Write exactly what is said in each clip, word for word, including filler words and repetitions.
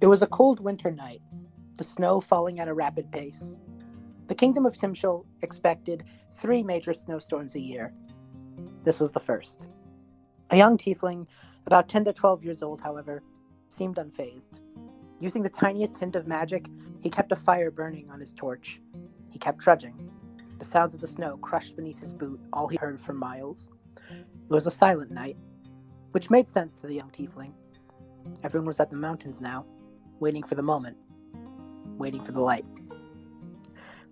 It was a cold winter night, the snow falling at a rapid pace. The Kingdom of Timshul expected three major snowstorms a year. This was the first. A young tiefling, about ten to twelve years old, however, seemed unfazed. Using the tiniest hint of magic, he kept a fire burning on his torch. He kept trudging. The sounds of the snow crushed beneath his boot, all he heard for miles. It was a silent night, which made sense to the young tiefling. Everyone was at the mountains now, waiting for the moment, waiting for the light.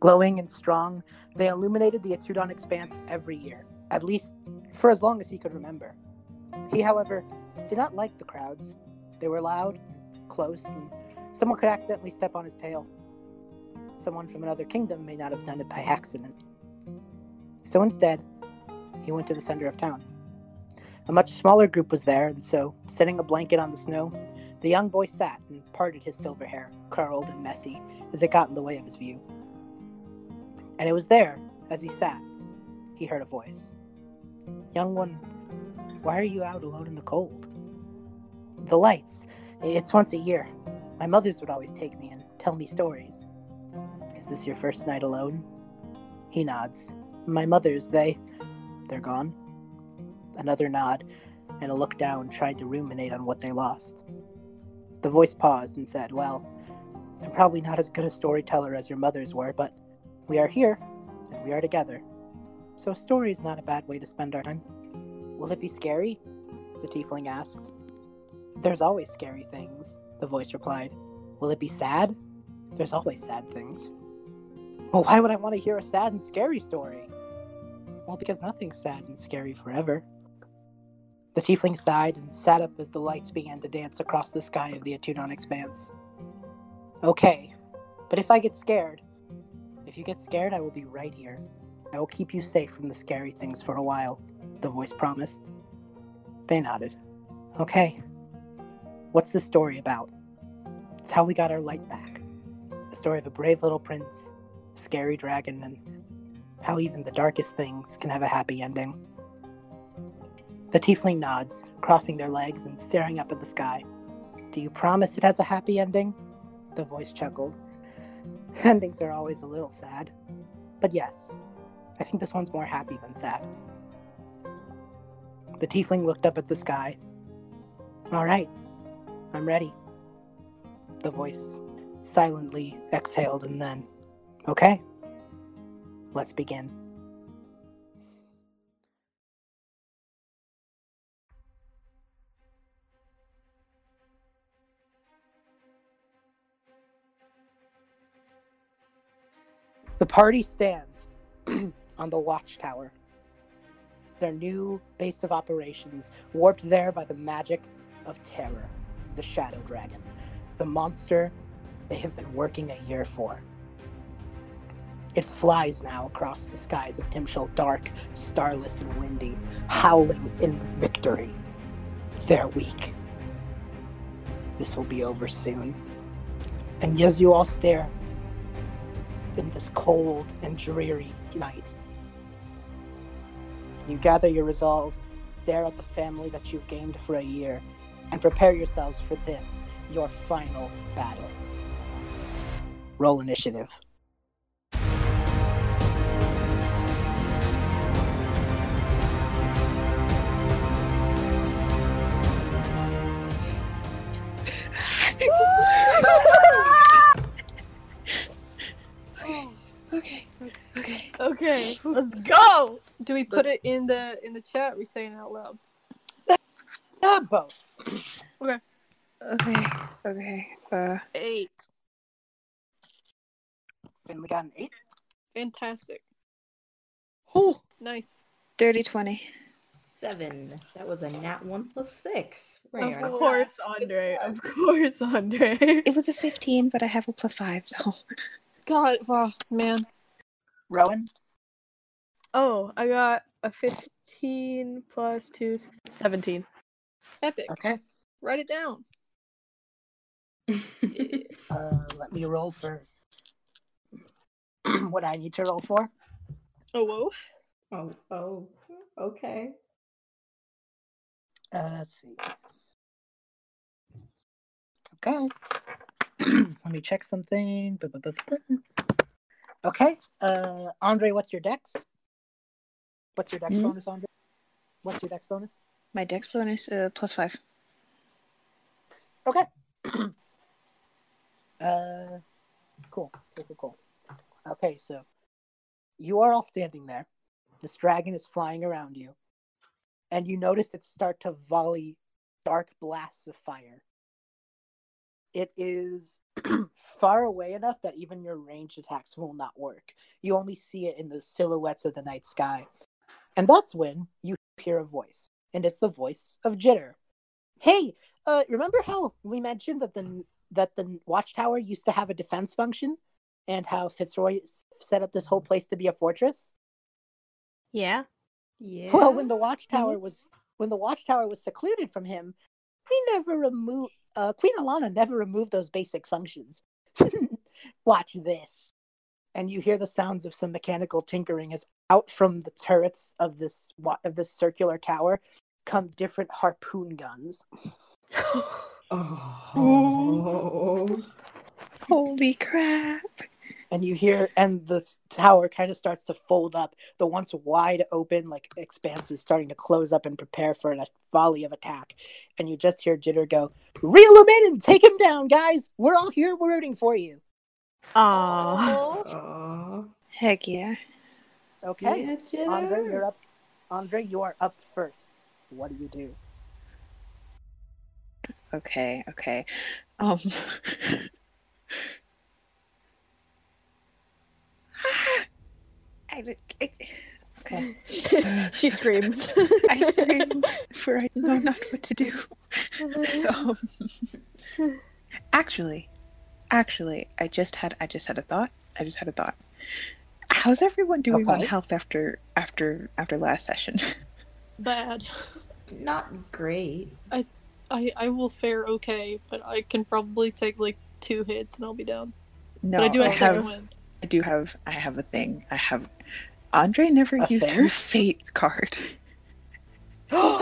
Glowing and strong, they illuminated the Atunon expanse every year, at least for as long as he could remember. He, however, did not like the crowds. They were loud, close, and someone could accidentally step on his tail. Someone from another kingdom may not have done it by accident. So instead, he went to the center of town. A much smaller group was there, and so, setting a blanket on the snow, the young boy sat and parted his silver hair, curled and messy, as it got in the way of his view. And it was there, as he sat, he heard a voice. "Young one, why are you out alone in the cold?" "The lights. It's once a year. My mother's would always take me and tell me stories." "Is this your first night alone?" He nods. "My mother's, they... they're gone." Another nod, and a look down, trying to ruminate on what they lost. The voice paused and said, "Well, I'm probably not as good a storyteller as your mothers were, but we are here, and we are together. So a story is not a bad way to spend our time." "Will it be scary?" the tiefling asked. "There's always scary things," the voice replied. "Will it be sad?" "There's always sad things." "Well, why would I want to hear a sad and scary story?" "Well, because nothing's sad and scary forever." The tiefling sighed and sat up as the lights began to dance across the sky of the Atunon expanse. "Okay, but if I get scared, if you get scared, I will be right here. I will keep you safe from the scary things for a while," the voice promised. They nodded. "Okay. What's this story about?" "It's how we got our light back. A story of a brave little prince, a scary dragon, and how even the darkest things can have a happy ending." The tiefling nods, crossing their legs and staring up at the sky. "Do you promise it has a happy ending?" The voice chuckled. "Endings are always a little sad. But yes, I think this one's more happy than sad." The tiefling looked up at the sky. "All right, I'm ready." The voice silently exhaled and then, "Okay, let's begin." The party stands on the watchtower, their new base of operations warped there by the magic of terror, the Shadow Dragon, the monster they have been working a year for. It flies now across the skies of Dimshall, dark, starless, and windy, howling in victory. They're weak. This will be over soon. And as you all stare, in this cold and dreary night, you gather your resolve, stare at the family that you've gained for a year, and prepare yourselves for this, your final battle. Roll initiative. Okay, let's go. Do we put let's... it in the in the chat? Or we saying it out loud. Not both. Okay. Okay. Okay. Uh, eight. And we got an eight. Fantastic. Oh, nice. Dirty twenty. Seven. That was a nat one plus six. Right of on. course, Andre. Of course, Andre. It was a fifteen, but I have a plus five. So. God, wow, man. Rowan? Oh, I got a fifteen plus two, seventeen. Epic. Okay. Write it down. uh, let me roll for what I need to roll for. Oh, whoa. Oh, oh. Okay. Uh, let's see. Okay. Let me check something. Okay. Uh, Andre, what's your dex? What's your dex mm-hmm. bonus, Andre? What's your dex bonus? My dex bonus, uh, plus five. Okay. uh, cool. Cool, cool, cool. Okay, so you are all standing there. This dragon is flying around you. And you notice it start to volley dark blasts of fire. It is far away enough that even your ranged attacks will not work. You only see it in the silhouettes of the night sky. And that's when you hear a voice. And it's the voice of Jitter. Hey, uh, remember how we mentioned that the that the watchtower used to have a defense function? And how Fitzroy set up this whole place to be a fortress? Yeah. Yeah. Well, when the watchtower was when the watchtower was secluded from him, we never removed. Uh, Queen Alana never removed those basic functions. Watch this, and you hear the sounds of some mechanical tinkering as out from the turrets of this of this circular tower come different harpoon guns. Oh. Holy crap! And you hear, and the tower kind of starts to fold up. The once wide open, like, expanse is starting to close up and prepare for a volley of attack. And you just hear Jitter go, "Reel him in and take him down, guys! We're all here, we're rooting for you." Aww. Aww. Heck yeah. Okay, yeah, Andre, you're up. Andre, you are up first. What do you do? Okay, okay. Um... I, I, okay. She screams. I scream for I know not what to do. um, actually, actually, I just had I just had a thought. I just had a thought. How's everyone doing okay. on health after after after last session? Bad. Not great. I I I will fare okay, but I can probably take like two hits and I'll be down. No, but I do I have. Win. I do have, I have a thing. I have, Andre never a used thing? her fate card. From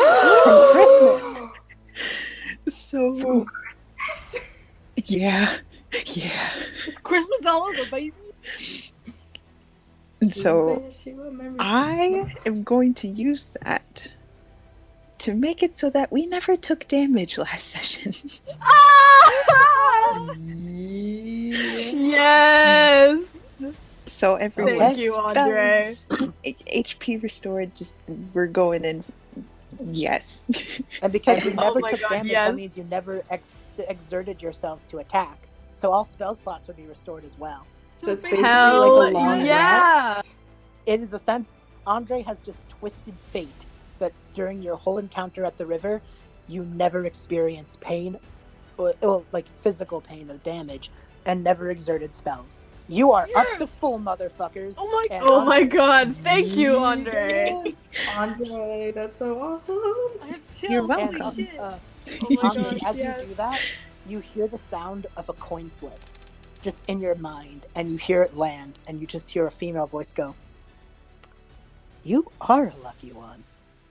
Christmas! So, From Christmas? Yeah, yeah. It's Christmas all over, baby! And so, I am going to use that to make it so that we never took damage last session. Ah! Yes! So everyone, thank you, Andre. H P restored. Just we're going in. Yes. And because you never oh took God, damage, yes. that means you never ex- exerted yourselves to attack. So all spell slots would be restored as well. So it's basically Hell, like a long yeah. rest. It is a sense. Andre has just twisted fate that during your whole encounter at the river, you never experienced pain, or, or like physical pain or damage, and never exerted spells. You are yeah. up to full, motherfuckers. Oh my, and oh Andre, my god. Thank you, Andre. Yes. Andre, that's so awesome. I have chills. You're welcome. And, uh, oh Andre, god, as yes. you do that, you hear the sound of a coin flip just in your mind, and you hear it land, and you just hear a female voice go, "You are a lucky one.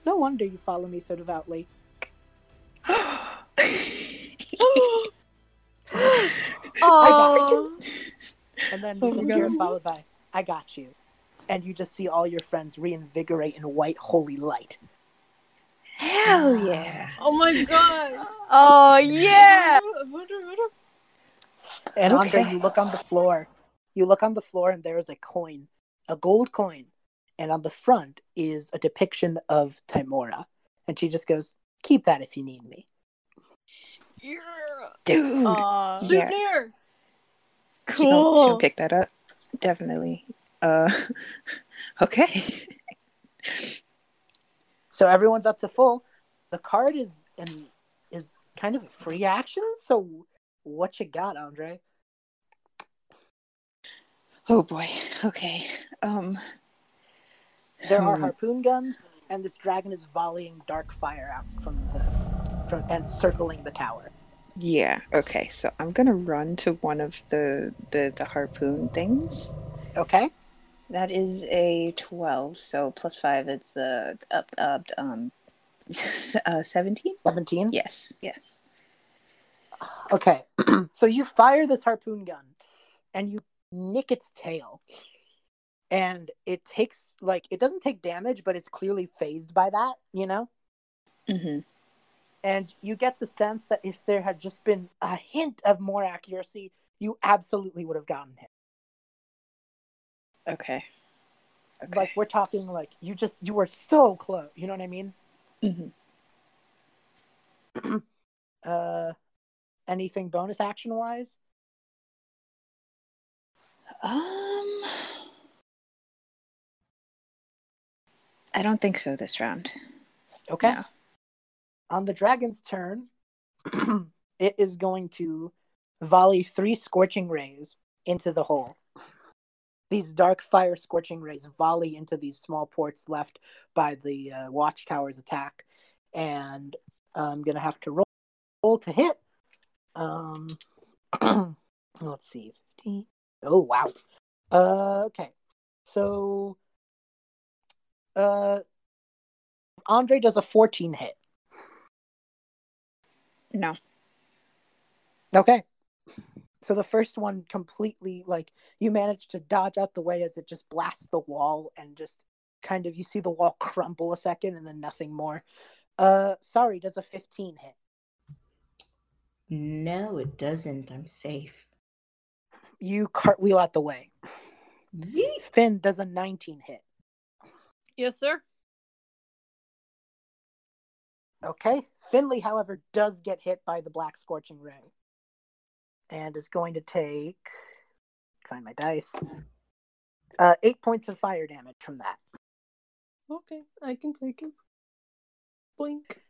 No wonder you follow me so devoutly." Oh. And then oh you are followed by, "I got you." And you just see all your friends reinvigorate in white holy light. Hell yeah. Oh my god. Oh yeah. And okay. Andre, you look on the floor. You look on the floor and there is a coin. A gold coin. And on the front is a depiction of Timora. And she just goes, "Keep that if you need me." Yeah. Dude. Uh, souvenir. Yeah. Cool. She'll, she'll pick that up. Definitely. Uh, okay. So everyone's up to full. The card is an, is kind of a free action. So what you got, Andre? Oh boy. Okay. Um. There hmm. are harpoon guns, and this dragon is volleying dark fire out from the from and circling the tower. Yeah, okay, so I'm gonna run to one of the, the, the harpoon things. Okay. That is a twelve, so plus five, it's uh, up, up, um, uh, seventeen? seventeen? Yes, yes. Okay, so you fire this harpoon gun, and you nick its tail, and it takes, like, it doesn't take damage, but it's clearly phased by that, you know? Mm-hmm. And you get the sense that if there had just been a hint of more accuracy, you absolutely would have gotten hit. Okay. Okay. Like, we're talking, like, you just, you were so close, you know what I mean? Mm-hmm. uh... Anything bonus action wise? Um, I don't think so this round. Okay. No. On the dragon's turn, it is going to volley three scorching rays into the hole. These dark fire scorching rays volley into these small ports left by the uh, watchtower's attack, and I'm gonna have to roll, roll to hit. Um, let's see. fifteen. Oh, wow. Uh, okay. So, uh, Andre does a fourteen hit. No. Okay. So the first one completely, like, you manage to dodge out the way as it just blasts the wall and just kind of, you see the wall crumble a second and then nothing more. Uh, sorry, does a fifteen hit? No, it doesn't. I'm safe. You cartwheel out the way. Yeet. Finn does a nineteen hit. Yes, sir. Okay. Finley, however, does get hit by the black scorching ray. And is going to take... Find my dice. Uh, eight points of fire damage from that. Okay, I can take it. Blink.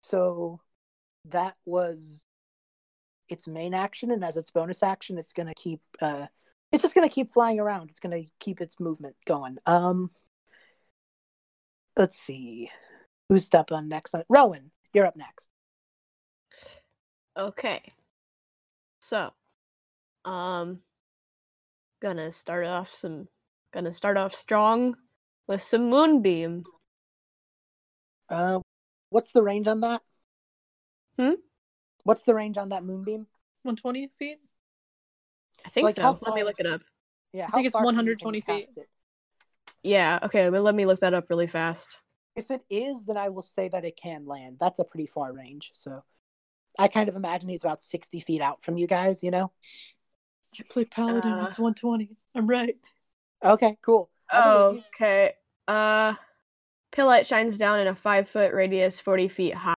So... that was its main action, and as its bonus action, it's going to keep, uh, it's just going to keep flying around. It's going to keep its movement going. Um, let's see. Who's up on next? Rowan, you're up next. Okay. So, um, gonna start off some, gonna start off strong with some Moonbeam. Uh, what's the range on that? Hmm? What's the range on that moonbeam? one hundred twenty feet? I think like so. Far... Let me look it up. Yeah, I think it's one hundred twenty feet. It? Yeah, okay, but let me look that up really fast. If it is, then I will say that it can land. That's a pretty far range, so... I kind of imagine he's about sixty feet out from you guys, you know? I play Paladin, uh... it's one hundred twenty. I'm right. Okay, cool. Oh, okay. Uh, Pillite shines down in a five-foot radius, forty feet high.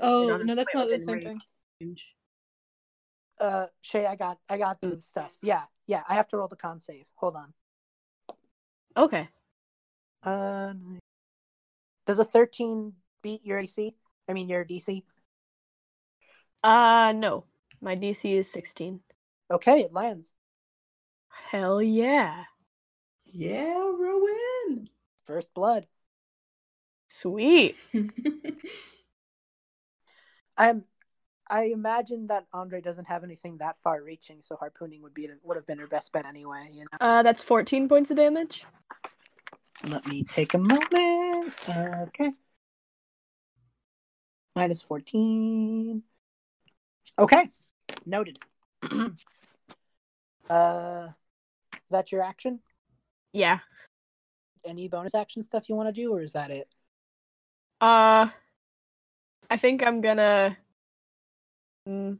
Oh no, that's not the same range. thing. Uh, Shay, I got, I got mm. the stuff. Yeah, yeah. I have to roll the con save. Hold on. Okay. Uh, does a thirteen beat your A C? I mean, your D C? Uh, no. My D C is sixteen. Okay, it lands. Hell yeah! Yeah, Rowan. First blood. Sweet. I'm, I imagine that Andre doesn't have anything that far-reaching, so harpooning would be would have been her best bet anyway. You know. Uh, that's fourteen points of damage. Let me take a moment. Okay. Minus fourteen. Okay. Noted. uh, is that your action? Yeah. Any bonus action stuff you want to do, or is that it? Uh... I think I'm gonna mm,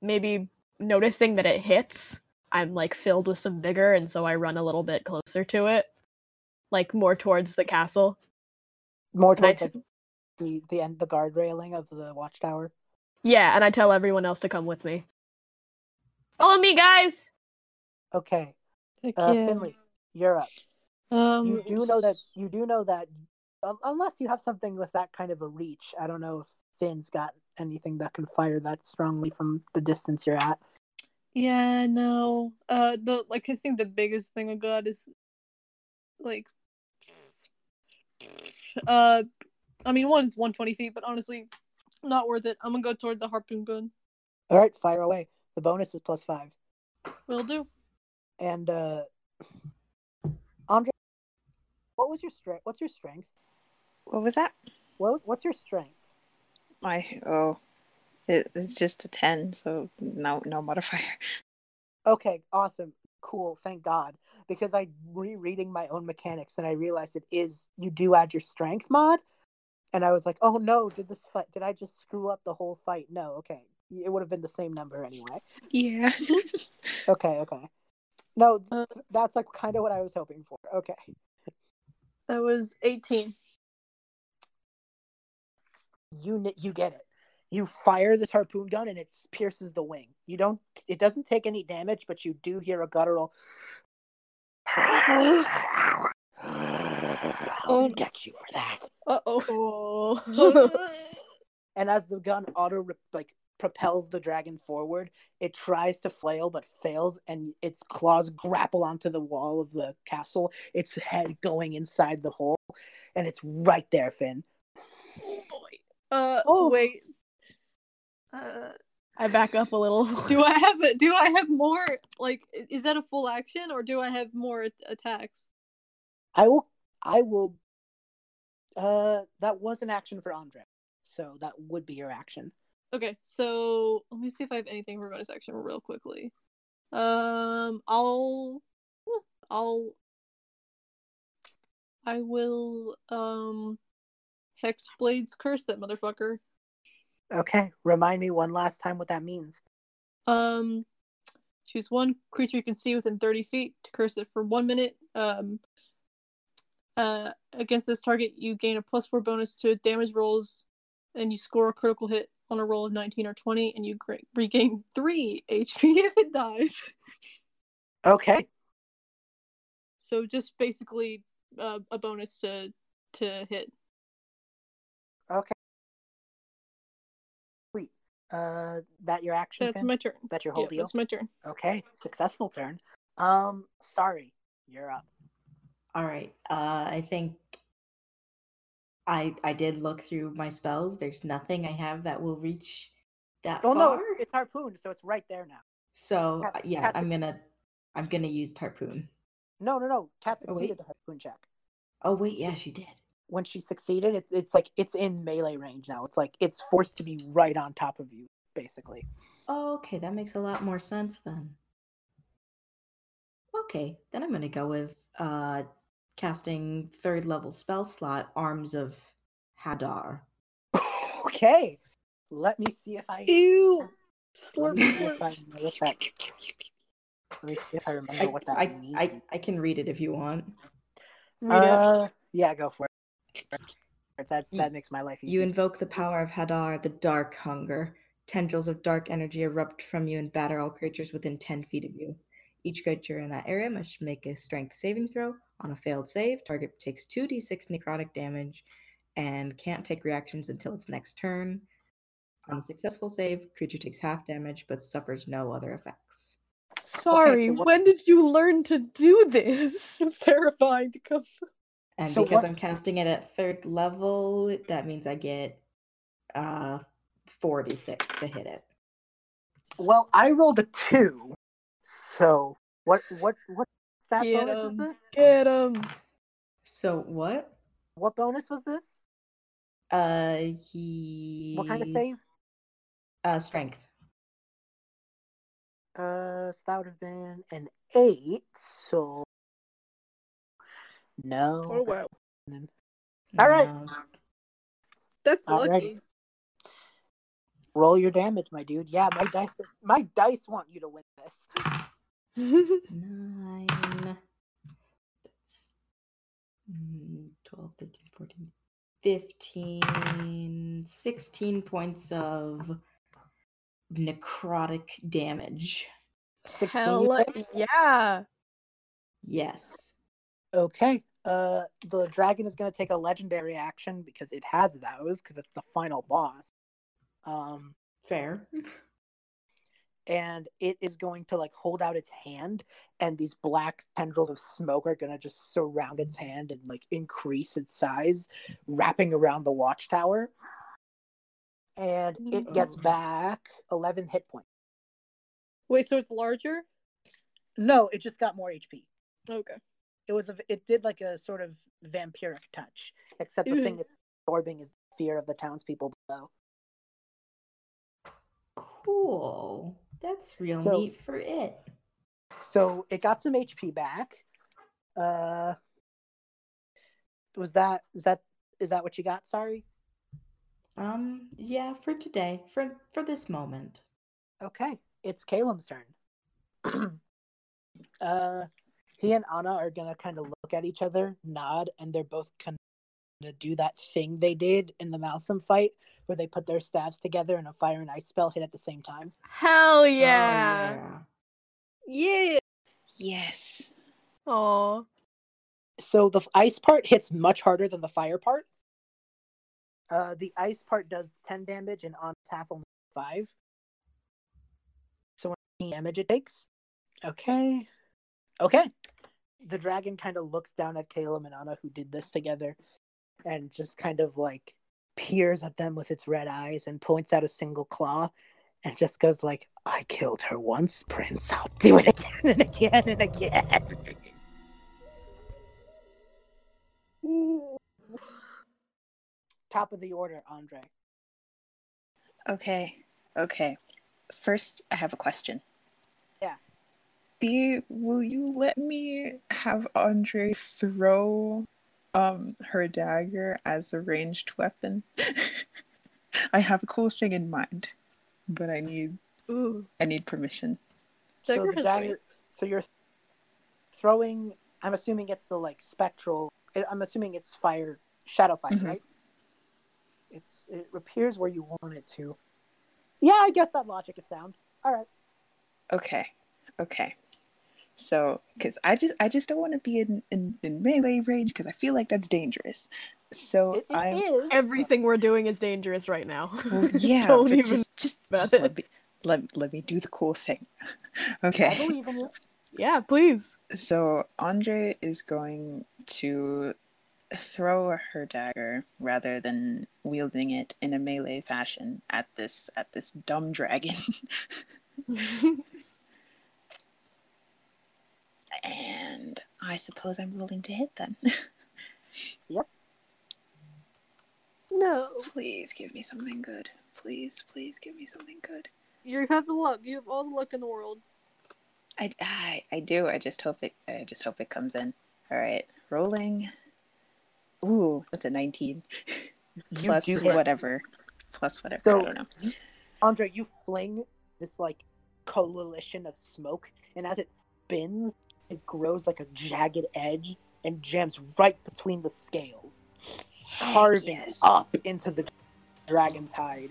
maybe noticing that it hits, I'm like filled with some vigor, and so I run a little bit closer to it, like more towards the castle, more towards like, t- the the end, the guard railing of the watchtower. Yeah, and I tell everyone else to come with me. Follow me, guys. Okay, uh, Finley, you're up. Um, you do know that you do know that. Unless you have something with that kind of a reach. I don't know if Finn's got anything that can fire that strongly from the distance you're at. Yeah, no. Uh, the like I think the biggest thing I got is like uh I mean one is one hundred twenty feet, but honestly not worth it. I'm gonna go toward the harpoon gun. Alright, fire away. The bonus is plus five. Will do. And uh Andre, what was your strength? What's your strength? What was that? What, what's your strength? I oh, it, it's just a ten, so no no modifier. Okay, awesome, cool, thank God, because I'm rereading my own mechanics and I realized it is you do add your strength mod, and I was like, oh no, did this fight? Did I just screw up the whole fight? No, okay, it would have been the same number anyway. Yeah. okay, okay. No, that's like kind of what I was hoping for. Okay. That was eighteen. You you get it. You fire this harpoon gun and it pierces the wing. You don't. It doesn't take any damage, but you do hear a guttural. I'll get you for that. Uh oh. And as the gun auto like propels the dragon forward, it tries to flail but fails, and its claws grapple onto the wall of the castle. Its head going inside the hole, and it's right there, Finn. Oh boy. Uh oh wait. Uh, I back up a little. do I have do I have more? Like, is that a full action, or do I have more at- attacks? I will. I will. Uh, that was an action for Andre, so that would be your action. Okay, so let me see if I have anything for bonus action real quickly. Um, I'll, I'll, I will. Um. Hexblade's curse, that motherfucker. Okay, remind me one last time what that means. Um, choose one creature you can see within thirty feet to curse it for one minute. Um, uh, against this target, you gain a plus four bonus to damage rolls, and you score a critical hit on a roll of nineteen or twenty, and you gre- regain three H P if it dies. Okay. So just basically uh, a bonus to to hit. Okay. Sweet. Uh, that your action? That's thing? My turn. That's your whole yeah, deal? That's my turn. Okay. Successful turn. Um, sorry. You're up. Alright. Uh, I think I I did look through my spells. There's nothing I have that will reach that oh, far. Oh no, it's, it's Harpoon, so it's right there now. So, Cat, yeah, Cat I'm gonna I'm gonna use Harpoon. No, no, no. Cat succeeded oh, the Harpoon check. Oh wait, yeah, she did. When she succeeded, it's it's like it's in melee range now. It's like it's forced to be right on top of you, basically. Okay, that makes a lot more sense then. Okay, then I'm gonna go with uh, casting third level spell slot, Arms of Hadar. Okay, let me see if I ew. Let me see if I remember that. Let me see if I remember I, what that I, means. I I can read it if you want. Uh, yeah, go for it. That, that makes my life easy. You invoke the power of Hadar, the dark hunger. Tendrils of dark energy erupt from you and batter all creatures within ten feet of you. Each creature in that area must make a strength saving throw. On a failed save, target takes two d six necrotic damage and can't take reactions until its next turn. On a successful save, creature takes half damage but suffers no other effects. Sorry, okay, so what... when did you learn to do this? It's terrifying to come from. And so because what? I'm casting it at third level, that means I get uh, forty-six to hit it. Well, I rolled a two. So what what what stat get bonus em. Was this? Get him. So what? What bonus was this? Uh, he. What kind of save? Uh, strength. Uh, so that would have been an eight. So. No. Oh, wow. That's... All right. No. That's all lucky. Right. Roll your damage, my dude. Yeah, my dice my dice want you to win this. Nine. That's twelve, thirteen, fourteen, fifteen, sixteen points of necrotic damage. sixteen? Hell yeah. Yes. Okay. Uh, the dragon is going to take a legendary action because it has those, because it's the final boss. Um, Fair. And it is going to, like, hold out its hand, and these black tendrils of smoke are going to just surround its hand and, like, increase its size, wrapping around the watchtower. And it gets back eleven hit points. Wait, so it's larger? No, it just got more H P. Okay. It was a, it did like a sort of vampiric touch, except the Ew. Thing it's absorbing is fear of the townspeople below. Cool. That's real so, neat for it. So it got some H P back. Uh, was that is that is that what you got? Sorry. Um. Yeah. For today. For for this moment. Okay. It's Caleb's turn. uh, he and Anna are gonna kind of look at each other, nod, and they're both gonna do that thing they did in the Malsum fight, where they put their staffs together and a fire and ice spell hit at the same time. Hell yeah! Oh, yeah. Yeah. Yes. Oh. So the ice part hits much harder than the fire part. Uh, the ice part does ten damage, and on half only five. So what damage it takes? Okay. Okay. The dragon kind of looks down at Caleb and Anna, who did this together, and just kind of like peers at them with its red eyes and points out a single claw and just goes like, I killed her once, Prince. I'll do it again and again and again. Top of the order, Andre. Okay. Okay. First, I have a question. Yeah. B, will you let me have Andre throw um her dagger as a ranged weapon? I have a cool thing in mind, but I need Ooh. I need permission. So, the dagger, so you're throwing, I'm assuming it's the like spectral, I'm assuming it's fire, shadow fire, mm-hmm. right? It's It appears where you want it to. Yeah, I guess that logic is sound. All right. Okay. Okay. So, because I just I just don't want to be in, in, in melee range, because I feel like that's dangerous. So I everything we're doing is dangerous right now. Well, yeah, don't even just just, just let me let, let me do the cool thing. Okay. I believe in you. Yeah, please. So Andre is going to throw her dagger rather than wielding it in a melee fashion at this at this dumb dragon. And I suppose I'm willing to hit then. Yep. No. Please give me something good. Please, please give me something good. You have the luck. You have all the luck in the world. I, I, I do. I just hope it. I just hope it comes in. All right. Rolling. Ooh, that's a nineteen. Plus whatever. Plus whatever. So, I don't know. Andre, you fling this like coalition of smoke, and as it spins, it grows like a jagged edge and jams right between the scales, carving yes. up into the dragon's hide.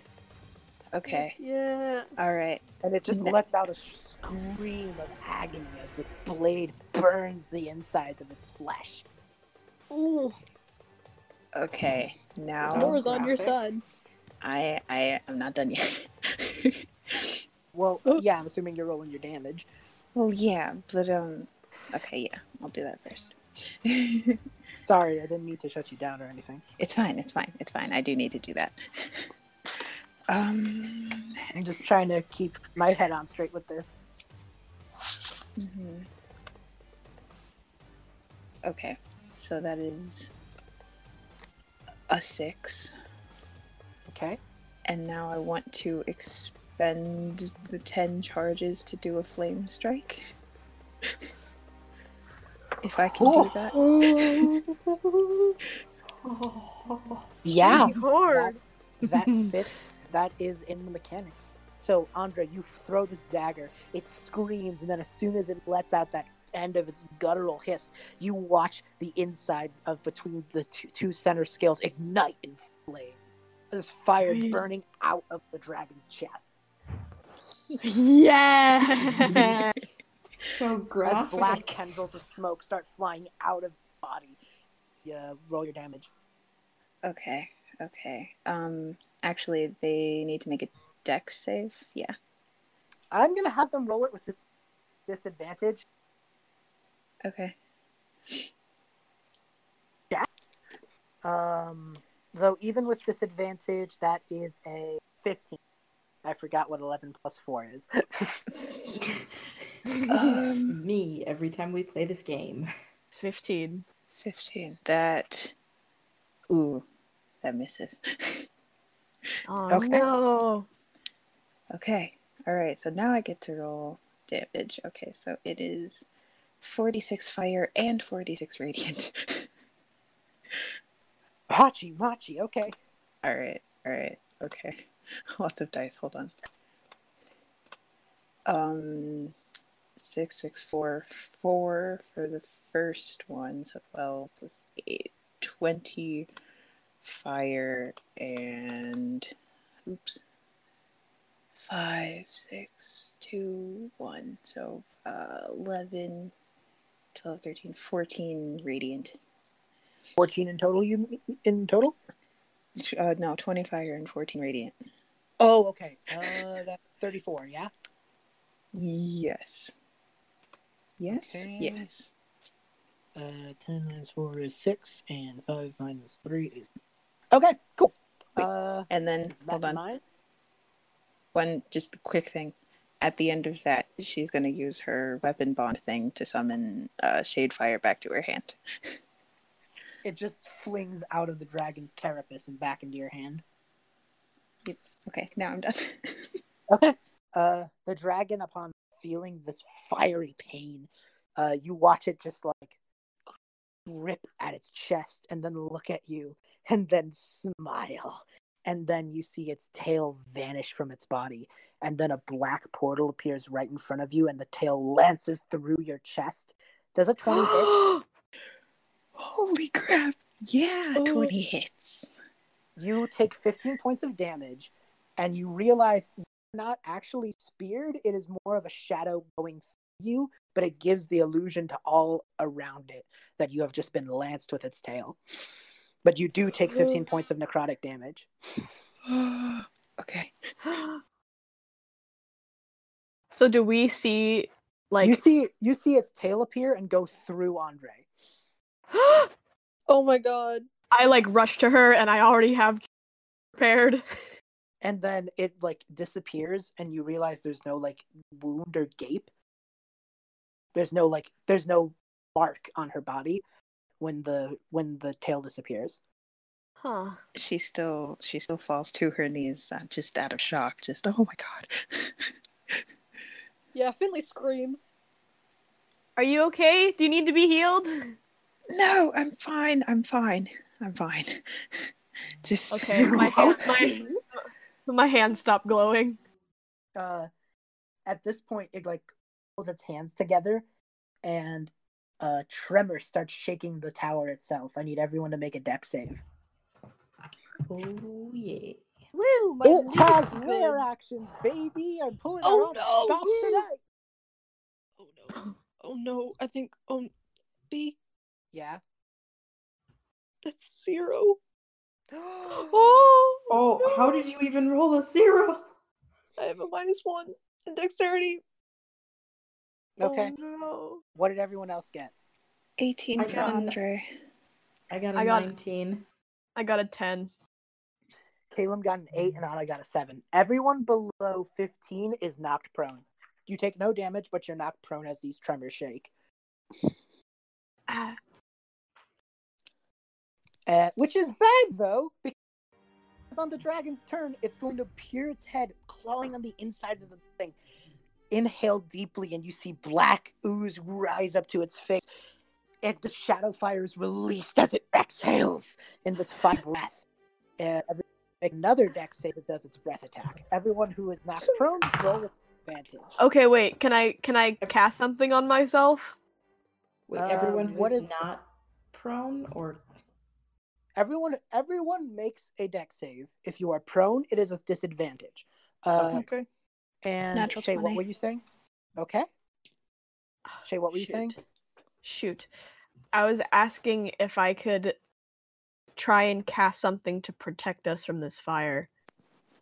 Okay. Yeah. All right. And it just no. lets out a scream of agony as the blade burns the insides of its flesh. Ooh. Okay. Now. The door's on your side. I I am not done yet. Well, yeah. I'm assuming you're rolling your damage. Well, yeah, but, um, okay, yeah, I'll do that first. Sorry, I didn't mean to shut you down or anything. It's fine, it's fine, it's fine. I do need to do that. um, I'm just trying to keep my head on straight with this. Mm-hmm. Okay, so that is a six. Okay. And now I want to expand spend the ten charges to do a flame strike. If I can oh. do that. Yeah. That, that fits. That is in the mechanics. So, Andre, you throw this dagger. It screams, and then as soon as it lets out that end of its guttural hiss, you watch the inside of between the two, two center scales ignite in flame. This fire burning out of the dragon's chest. Yeah. So graphic. As black tendrils of smoke start flying out of the body. Yeah, roll your damage. Okay, okay. Um, actually, they need to make a dex save. Yeah. I'm gonna have them roll it with this disadvantage. Okay. Yes. Um, though even with disadvantage, that is a fifteen. I forgot what eleven plus four is. um, Me, every time we play this game. fifteen. fifteen. That... Ooh. That misses. Oh, okay. No. Okay. Alright, so now I get to roll damage. Okay, so it is forty-six fire and forty-six radiant. Hachi machi, okay. Alright, alright, okay. Lots of dice, hold on. Um, six, six, four, four for the first one, so twelve plus eight, twenty fire and, oops, five, six, two, one, so uh, eleven, twelve, thirteen, fourteen radiant. fourteen in total, you in total? Uh, no, twenty fire and fourteen radiant. Oh, okay. Uh, that's thirty-four, yeah? Yes. Yes? Okay. Yes. Uh, ten minus four is six, and five minus three is... Okay, cool. Wait. Uh, And then, hold on. Nine? One just quick thing. At the end of that, she's going to use her weapon bond thing to summon uh, Shadefire back to her hand. It just flings out of the dragon's carapace and back into your hand. Yep. Okay, now I'm done. Okay. Uh, the dragon, upon feeling this fiery pain, uh, you watch it just like grip at its chest and then look at you and then smile. And then you see its tail vanish from its body. And then a black portal appears right in front of you and the tail lances through your chest. Does a twenty hit? Holy crap! Yeah, oh. twenty hits. You take fifteen points of damage, and you realize you're not actually speared. It is more of a shadow going through you, but it gives the illusion to all around it that you have just been lanced with its tail. But you do take fifteen points of necrotic damage. Okay. So do we see, like... You see, you see its tail appear and go through Andre. Oh my god. I like rush to her and I already have prepared. And then it like disappears and you realize there's no like wound or gape. There's no like there's no mark on her body when the when the tail disappears. Huh. She still she still falls to her knees uh, just out of shock. Just oh my god. Yeah, Finley screams. Are you okay? Do you need to be healed? No, I'm fine. I'm fine. I'm fine. Just okay. My hand, my, my hands stop glowing. Uh, at this point, it like pulls its hands together, and a tremor starts shaking the tower itself. I need everyone to make a dex save. Oh yeah! Woo! My it has rare actions, baby. I'm pulling oh, it off. No. Stop tonight. Oh no! Oh no! I think um, B. Yeah. That's zero. Oh, oh no. How did you even roll a zero? I have a minus one in dexterity. Okay. Oh, no. What did everyone else get? eighteen for Andre. I got a I got, nineteen. I got a ten. Caleb got an eight and Anna got a seven. Everyone below fifteen is knocked prone. You take no damage, but you're knocked prone as these tremors shake. Ah. Uh, which is bad, though, because on the dragon's turn, it's going to peer its head, clawing on the insides of the thing. Inhale deeply, and you see black ooze rise up to its face. And the shadow fire is released as it exhales in this fire breath. And every- another dex saves it does its breath attack. Everyone who is knocked prone, roll with advantage. Okay, wait. Can I can I cast something on myself? Wait, um, everyone who's what is not prone or... Everyone everyone makes a dex save. If you are prone, it is with disadvantage. Uh, okay. And natural Shay, twenty. What were you saying? Okay. Shay, what were Shoot. you saying? Shoot. I was asking if I could try and cast something to protect us from this fire.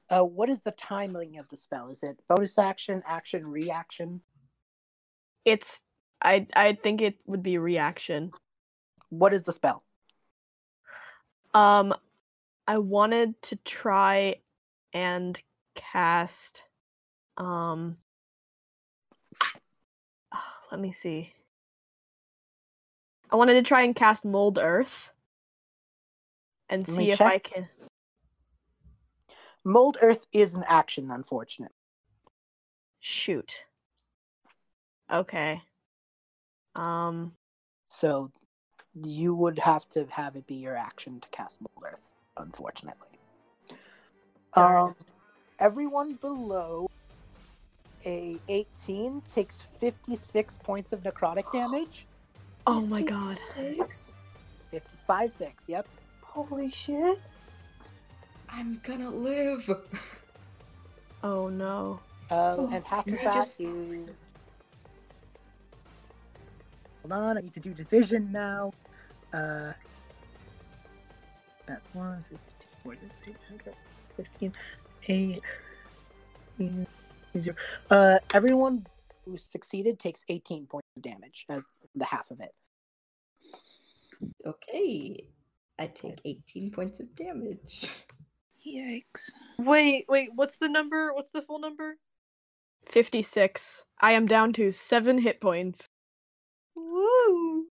Uh, what is the timing of the spell? Is it bonus action, action, reaction? It's... I I think it would be reaction. What is the spell? Um, I wanted to try and cast. Um, let me see. I wanted to try and cast Mold Earth, and see if check. I can. Mold Earth is an action, unfortunately. Shoot. Okay. Um. So you would have to have it be your action to cast Mold Earth, unfortunately. Um, everyone below a eighteen takes fifty-six points of necrotic damage. Oh my god. Six? fifty-five, six, yep. Holy shit. I'm gonna live. Oh no. Um, oh, and half of that just... is... Hold on, I need to do division now. Uh, that's one, six, four, six, eight, hundred. sixteen, eight, eight, zero. Uh, everyone who succeeded takes eighteen points of damage as the half of it. Okay. I take eighteen points of damage. Yikes. Wait, wait, what's the number? What's the full number? fifty-six. I am down to seven hit points. Woo!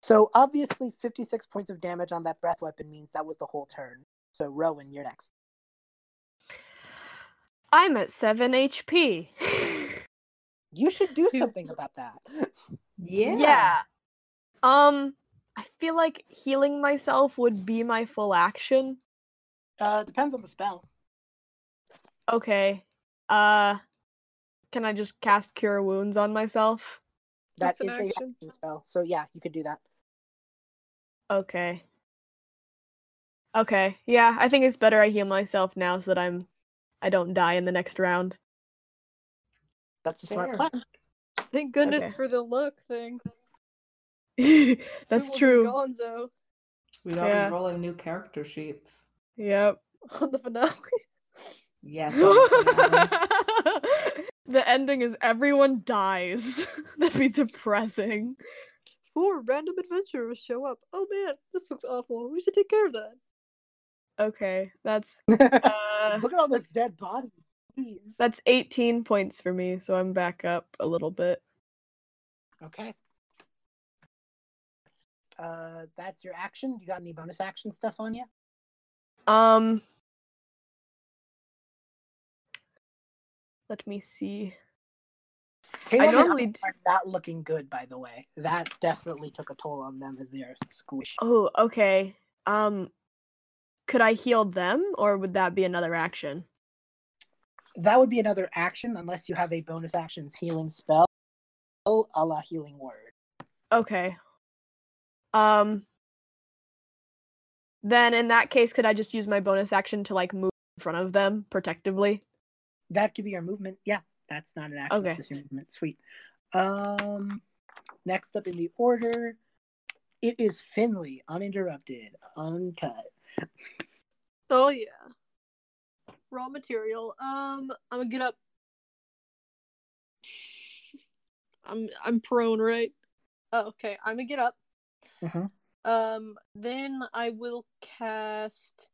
So obviously fifty-six points of damage on that breath weapon means that was the whole turn. So, Rowan, you're next. I'm at seven H P. You should do something about that. Yeah. Yeah. Um, I feel like healing myself would be my full action. Uh, depends on the spell. Okay. Uh, can I just cast Cure Wounds on myself? That That's is an action. A action spell. So, yeah, you could do that. Okay. Okay, yeah, I think it's better I heal myself now so that I'm, I don't die in the next round. That's a smart Fair. plan. Thank goodness okay. for the luck thing. That's true. Gonzo. We don't yeah. roll in new character sheets. Yep. On the finale. Yes. On the, finale. The ending is everyone dies. That'd be depressing. Four random adventurers show up. Oh man, this looks awful. We should take care of that. Okay, that's... Uh, look at all those dead bodies. Jeez. That's eighteen points for me, so I'm back up a little bit. Okay. Uh, that's your action. You got any bonus action stuff on you? Um. Let me see. Kingdom I normally are not looking good, by the way. That definitely took a toll on them as they are squished. Oh, okay. Um... Could I heal them, or would that be another action? That would be another action, unless you have a bonus action's healing spell, a la healing word. Okay. Um. Then, in that case, could I just use my bonus action to, like, move in front of them, protectively? That could be your movement, yeah. That's not an action, okay. It's just your movement. Sweet. Um, next up in the order, it is Finley, uninterrupted, uncut. Oh yeah, raw material. Um, I'm gonna get up. I'm I'm prone, right? Oh, okay, I'm gonna get up. Uh-huh. Um, then I will cast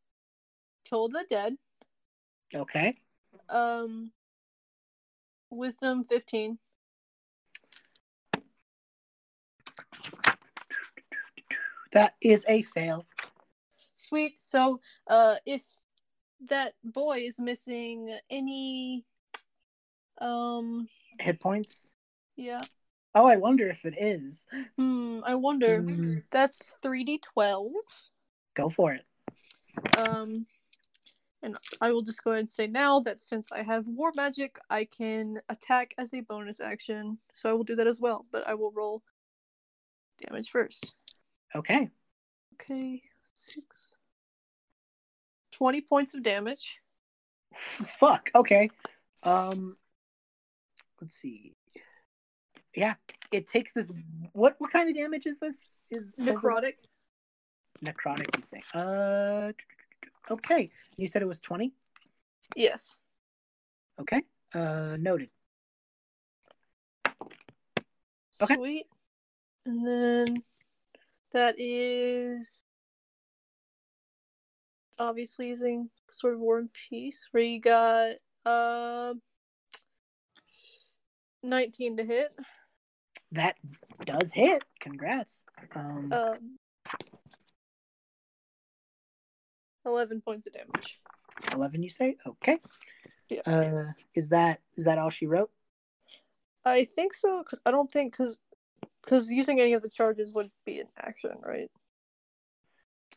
Toll the Dead. Okay. Um, Wisdom fifteen. That is a fail. Sweet. So, uh, if that boy is missing any, um, hit points. Yeah. Oh, I wonder if it is. Hmm. I wonder. Mm. That's three d twelve. Go for it. Um, and I will just go ahead and say now that since I have war magic, I can attack as a bonus action. So I will do that as well. But I will roll damage first. Okay. Okay. Six. twenty points of damage. Fuck. Okay. Um. Let's see. Yeah, it takes this. What what kind of damage is this? Is necrotic. Necrotic, you say? Uh. Okay. You said it was twenty. Yes. Okay. Uh. Noted. Okay. Sweet. And then that is. Obviously using Sword of War and Peace, where you got uh, nineteen to hit. That does hit. Congrats. Um, um, eleven points of damage. eleven, you say? Okay. uh, is that is that all she wrote? I think so, because I don't think because because using any of the charges would be an action, right?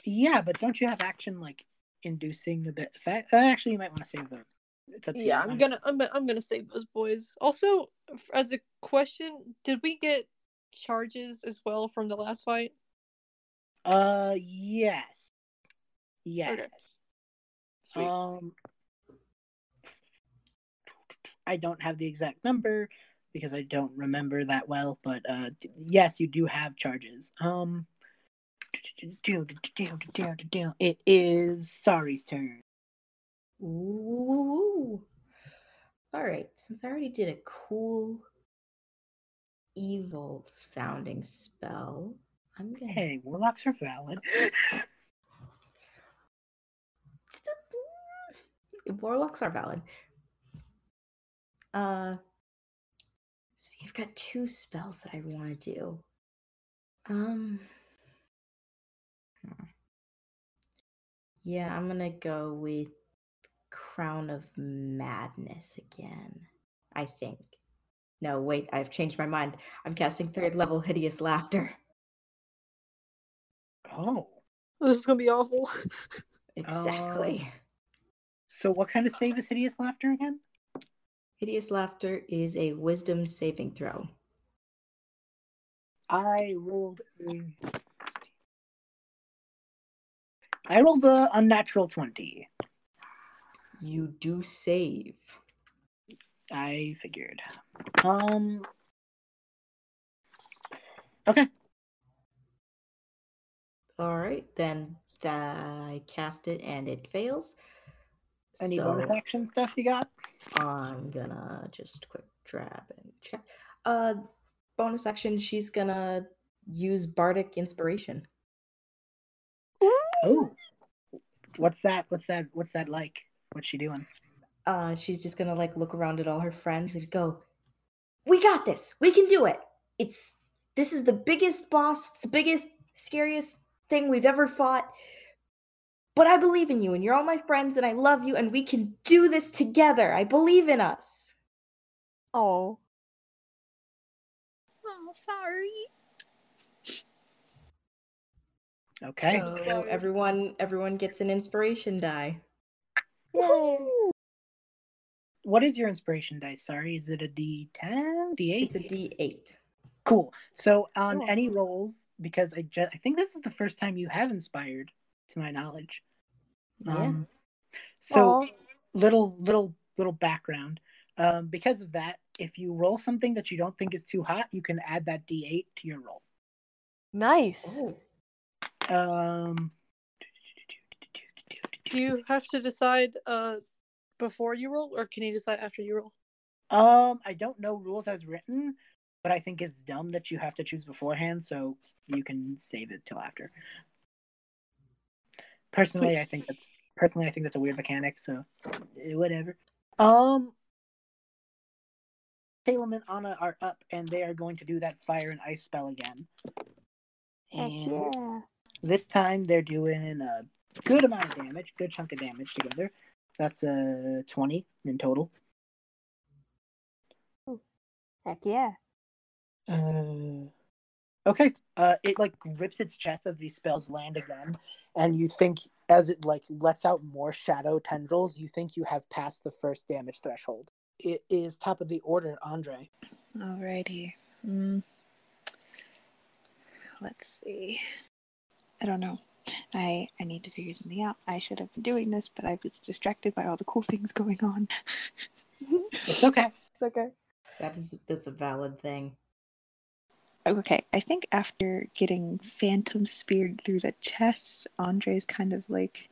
Yeah, but don't you have action like inducing a bit effect? Actually, you might want to save those. It's up to yeah, you. I'm gonna I'm I'm gonna save those boys. Also, as a question, did we get charges as well from the last fight? Uh, yes, yes. Okay. Sweet. Um, I don't have the exact number because I don't remember that well, but uh, d- yes, you do have charges. Um, it is Sari's turn. Ooh! All right, since I already did a cool, evil-sounding spell, I'm gonna. Hey, warlocks are valid. Warlocks are valid. Uh, see, I've got two spells that I want to do. Um, yeah, I'm gonna go with Crown of Madness again. I think. No, wait, I've changed my mind. I'm casting third level Hideous Laughter. Oh, this is gonna be awful. Exactly. Uh... So what kind of save is Hideous Laughter again? Hideous Laughter is a wisdom saving throw. I rolled a... I rolled a unnatural twenty. You do save. I figured. Um. Okay. All right, then th- I cast it and it fails. Any so, bonus action stuff you got? I'm gonna just quick grab and check. Uh, bonus action, she's gonna use Bardic Inspiration. Oh, what's that? What's that? What's that like? What's she doing? Uh, she's just gonna like look around at all her friends and go, "We got this. We can do it. It's this is the biggest boss, it's the biggest, scariest thing we've ever fought. But I believe in you, and you're all my friends, and I love you, and we can do this together. I believe in us." Oh. Oh, sorry. Okay. So sorry. everyone, everyone gets an inspiration die. Whoa. What is your inspiration die? Sorry, is it a D ten, D eight? It's a D eight. Cool. So on oh. any rolls, because I just, I think this is the first time you have inspired, to my knowledge. Yeah. Um, so Aww. little, little, little background. Um, because of that, if you roll something that you don't think is too hot, you can add that D eight to your roll. Nice. Ooh. Um. Do you have to decide uh before you roll, or can you decide after you roll? Um, I don't know rules as written, but I think it's dumb that you have to choose beforehand, so you can save it till after. Personally, I think that's personally I think that's a weird mechanic. So, whatever. Um, Salem and Anna are up, and they are going to do that fire and ice spell again. And Heck yeah. This time they're doing a good amount of damage, good chunk of damage together. That's a uh, twenty in total. Heck yeah. Uh. Okay, uh, it like rips its chest as these spells land again, and you think as it like lets out more shadow tendrils, you think you have passed the first damage threshold. It is top of the order, Andre. Alrighty. Mm. Let's see. I don't know. I, I need to figure something out. I should have been doing this, but I was distracted by all the cool things going on. It's okay. It's okay. That is, that's a valid thing. Okay, I think after getting phantom speared through the chest, Andre's kind of like,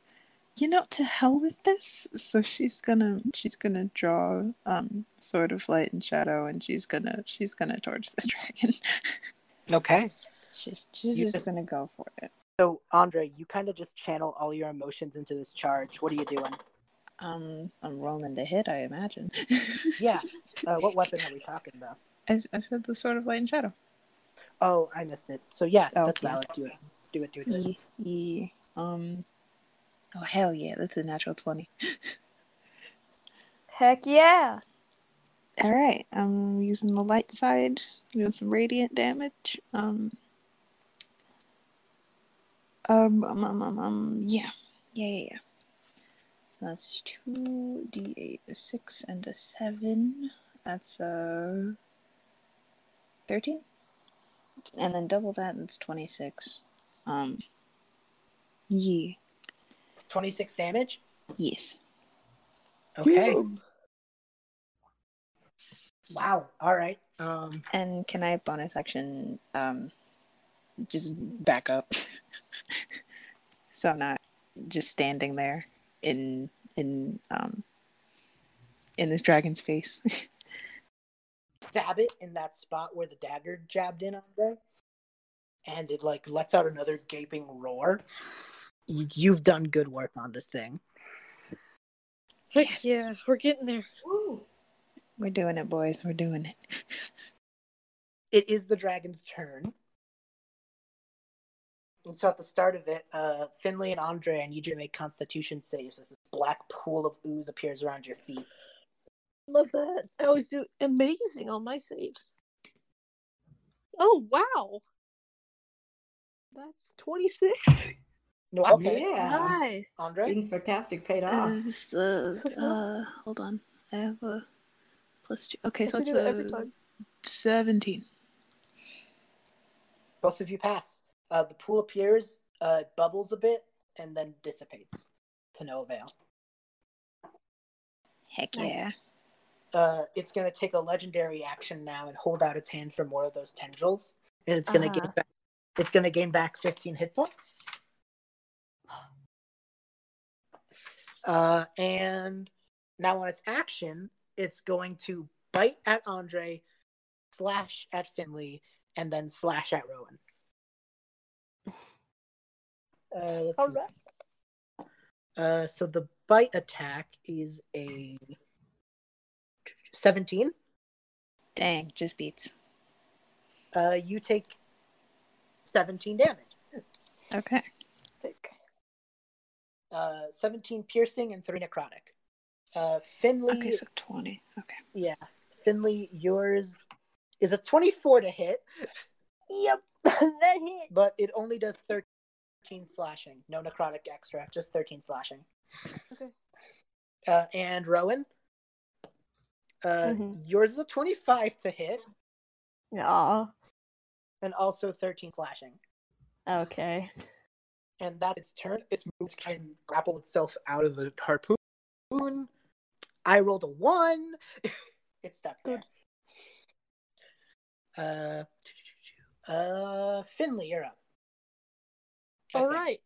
you know, to hell with this. So she's gonna she's gonna draw um Sword of Light and Shadow, and she's gonna she's gonna torch this dragon. Okay. She's she's just, just gonna go for it. So Andre, you kind of just channel all your emotions into this charge. What are you doing? Um, I'm rolling to hit, I imagine. Yeah. Uh, what weapon are we talking about? I, I said the Sword of Light and Shadow. Oh, I missed it. So yeah, oh, that's okay. Valid. Do it. Do it. Do it. Do it. Yeah, yeah. Um. Oh hell yeah! That's a natural twenty. Heck yeah! Alright, I'm using the light side, doing some radiant damage. Um, um, um, um, um yeah. yeah, yeah, yeah. So that's two d eight, a six, and a seven. That's uh, thirteen. And then double that, and it's twenty-six. Um, yeah. twenty-six damage? Yes. Okay. Ooh. Wow. All right. Um, and can I bonus action um, just back up? So I'm not just standing there in in um, in this dragon's face. Stab it in that spot where the dagger jabbed in on there, and it like lets out another gaping roar. You've done good work on this thing. Yes. Yeah, we're getting there. Woo. We're doing it, boys. We're doing it. It is the dragon's turn. And so at the start of it, uh, Finley and Andre, I need you to make constitution saves as this black pool of ooze appears around your feet. Love that. I always do amazing on my saves. Oh, wow. That's twenty-six. No, okay. Yeah. Nice. Andre? Being sarcastic paid off. Uh, uh, hold on. I have a... Plus two. Okay, so it's uh, seventeen. Both of you pass. Uh, the pool appears, uh, bubbles a bit, and then dissipates to no avail. Heck yeah. Uh, it's going to take a legendary action now and hold out its hand for more of those tendrils. And it's going to uh-huh. gain back, it's going to gain back fifteen hit points. Uh, and now on its action... It's going to bite at Andre, slash at Finley, and then slash at Rowan. Uh, let's All right. Uh, so the bite attack is a seventeen. Dang, just beats. Uh, you take seventeen damage. Okay. Thick. Uh, seventeen piercing and three necrotic. Uh, Finley. Okay, so twenty. Okay. Yeah, Finley, yours is a twenty-four to hit. Yep, that hit. But it only does thirteen slashing. No necrotic extra, just thirteen slashing. Okay. Uh, and Rowan, uh, mm-hmm. yours is a twenty-five to hit. Yeah. And also thirteen slashing. Okay. And that's its turn. Its move can grapple itself out of the harpoon. I rolled a one. It's stuck there. Uh, uh, Finley, you're up. I All think. right.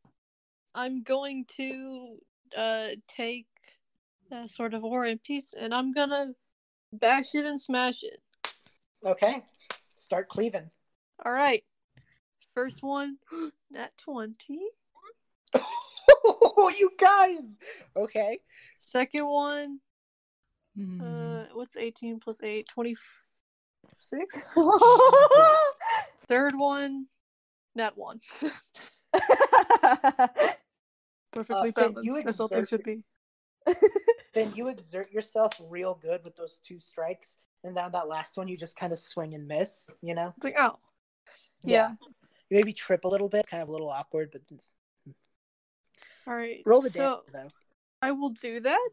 I'm going to uh, take a sort of War and Peace, and I'm going to bash it and smash it. Okay. Start cleaving. All right. First one, nat twenty. Oh, you guys! Okay. Second one. Mm. Uh, what's eighteen plus eight? twenty-six? Third one. Nat one. Perfectly uh, balanced. You That's all things should be. Then you exert yourself real good with those two strikes, and then on that last one you just kind of swing and miss, you know? It's like, oh. Yeah. yeah. You maybe trip a little bit, kind of a little awkward, but it's... All right, roll the so damage, though. I will do that.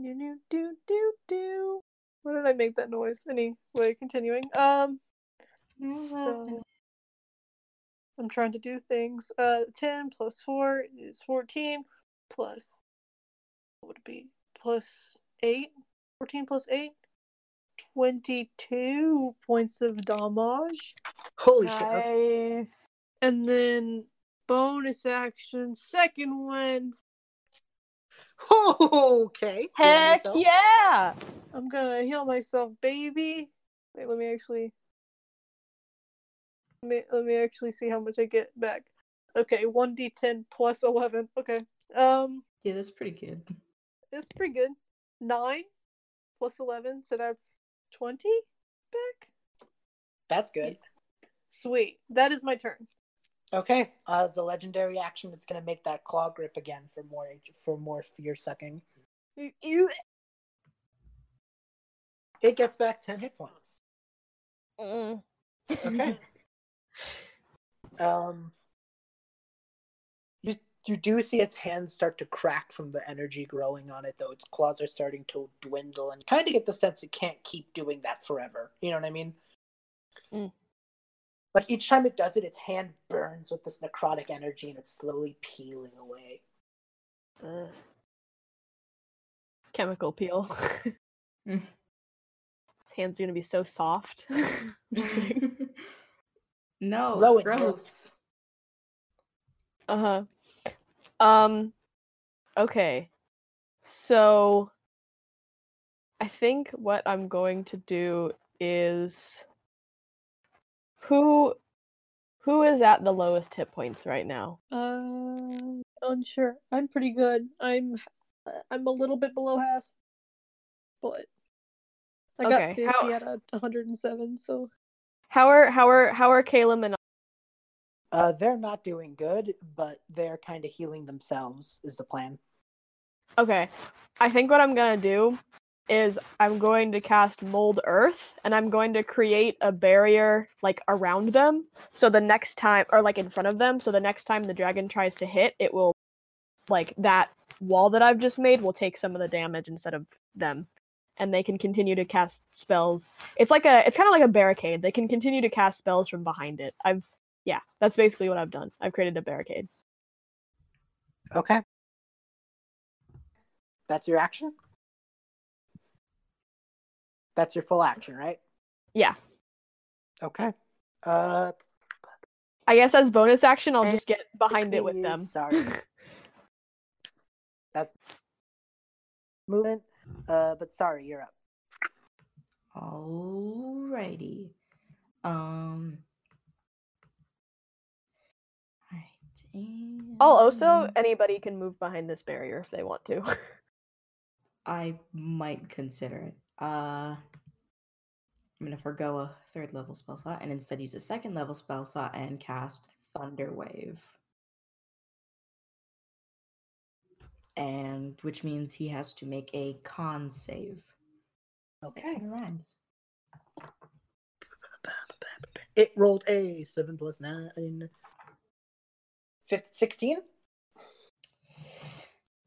Do, do, do, do, do. Why did I make that noise? Anyway, continuing. Um, so I'm trying to do things. Uh, ten plus four is fourteen. Plus, what would it be? Plus eight. fourteen plus eight. twenty-two points of damage. Holy nice. Shit! Okay. And then. Bonus action, second wind. Oh, okay. Heck yeah! I'm gonna heal myself, baby. Wait, let me actually. Let me, let me actually see how much I get back. Okay, one d ten plus eleven. Okay. Um. Yeah, that's pretty good. That's pretty good. Nine plus eleven, so that's twenty back. That's good. Sweet. That is my turn. Okay, uh, as a legendary action, it's going to make that claw grip again for more for more fear sucking. It gets back ten hit points. Mm. Okay. um, you you do see its hands start to crack from the energy growing on it, though its claws are starting to dwindle, and kind of get the sense it can't keep doing that forever. You know what I mean? Mm. Like, each time it does it, its hand burns with this necrotic energy, and it's slowly peeling away. Ugh. Chemical peel. mm. Hand's gonna be so soft. No, Low gross. Uh huh. Um. Okay. So, I think what I'm going to do is. Who, who is at the lowest hit points right now? Uh, unsure. I'm pretty good. I'm, I'm a little bit below half, but I got okay. fifty how, out of one hundred seven. So, how are how are how are Caleb and? Uh, they're not doing good, but they're kind of healing themselves. Is the plan? Okay, I think what I'm gonna do is I'm going to cast Mold Earth, and I'm going to create a barrier, like, around them, so the next time, or, like, in front of them, so the next time the dragon tries to hit, it will, like, that wall that I've just made will take some of the damage instead of them, and they can continue to cast spells. It's like a, it's kind of like a barricade. They can continue to cast spells from behind it. I've, yeah, that's basically what I've done. I've created a barricade. Okay. That's your action? That's your full action, right? Yeah. Okay. Uh, I guess as bonus action, I'll just get behind it with them. Sorry. That's movement. Uh, but sorry, you're up. Alrighty. Um. All right. And... I'll also anybody can move behind this barrier if they want to. I might consider it. Uh, I'm going to forgo a third level spell slot and instead use a second level spell slot and cast Thunder Wave. And which means he has to make a con save. Okay. It rhymes. It rolled a seven plus nine. fifteen, sixteen?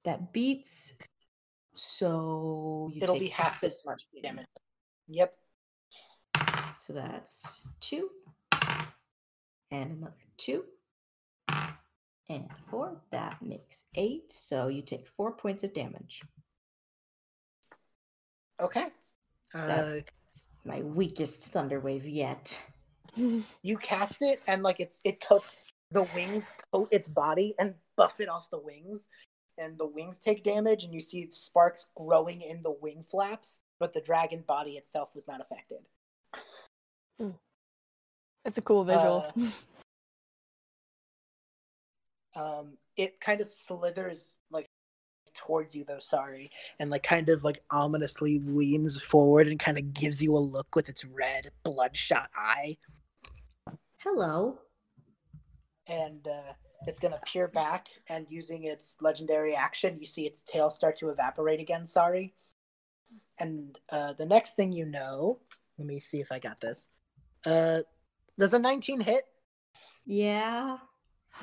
That beats... So you it'll take be half as much damage. Yep. So that's two, and another two, and four. That makes eight. So you take four points of damage. Okay. That's uh, my weakest thunder wave yet. You cast it, and like it's it coat the wings, coat its body, and buff it off the wings. And the wings take damage, and you see sparks growing in the wing flaps, but the dragon body itself was not affected. Mm. That's a cool visual. Uh, um, it kind of slithers like towards you, though. Sorry, and like kind of like ominously leans forward and kind of gives you a look with its red bloodshot eye. Hello. And. Uh, It's going to peer back, and using its legendary action, you see its tail start to evaporate again, sorry. And uh, the next thing you know, let me see if I got this. Uh, does a nineteen hit? Yeah.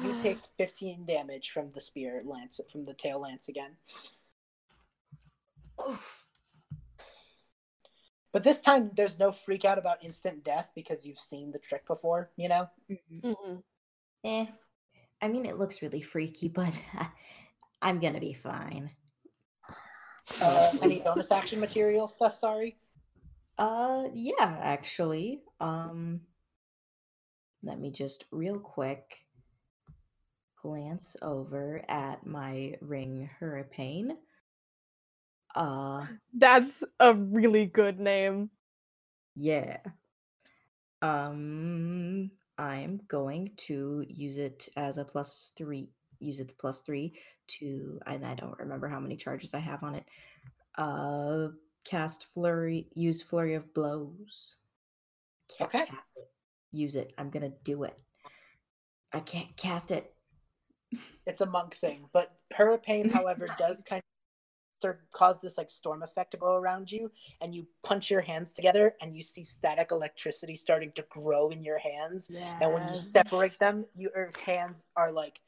You take fifteen damage from the spear lance, from the tail lance again. Oof. But this time, there's no freak out about instant death, because you've seen the trick before, you know? Mm-hmm. Mm-mm. Eh. I mean, it looks really freaky, but uh, I'm gonna be fine. Uh, any bonus action material stuff? Sorry. Uh, yeah, actually. Um, let me just real quick glance over at my Ring Hurricane. Uh, that's a really good name. Yeah. Um. I'm going to use it as a plus three, use its plus three to, and I don't remember how many charges I have on it, uh, cast Flurry, use Flurry of Blows. Can't okay. Cast it. Use it. I'm going to do it. I can't cast it. It's a monk thing, but Hurricane, however, does kind or cause this like storm effect to blow around you, and you punch your hands together and you see static electricity starting to grow in your hands. Yes. And when you separate them, your hands are like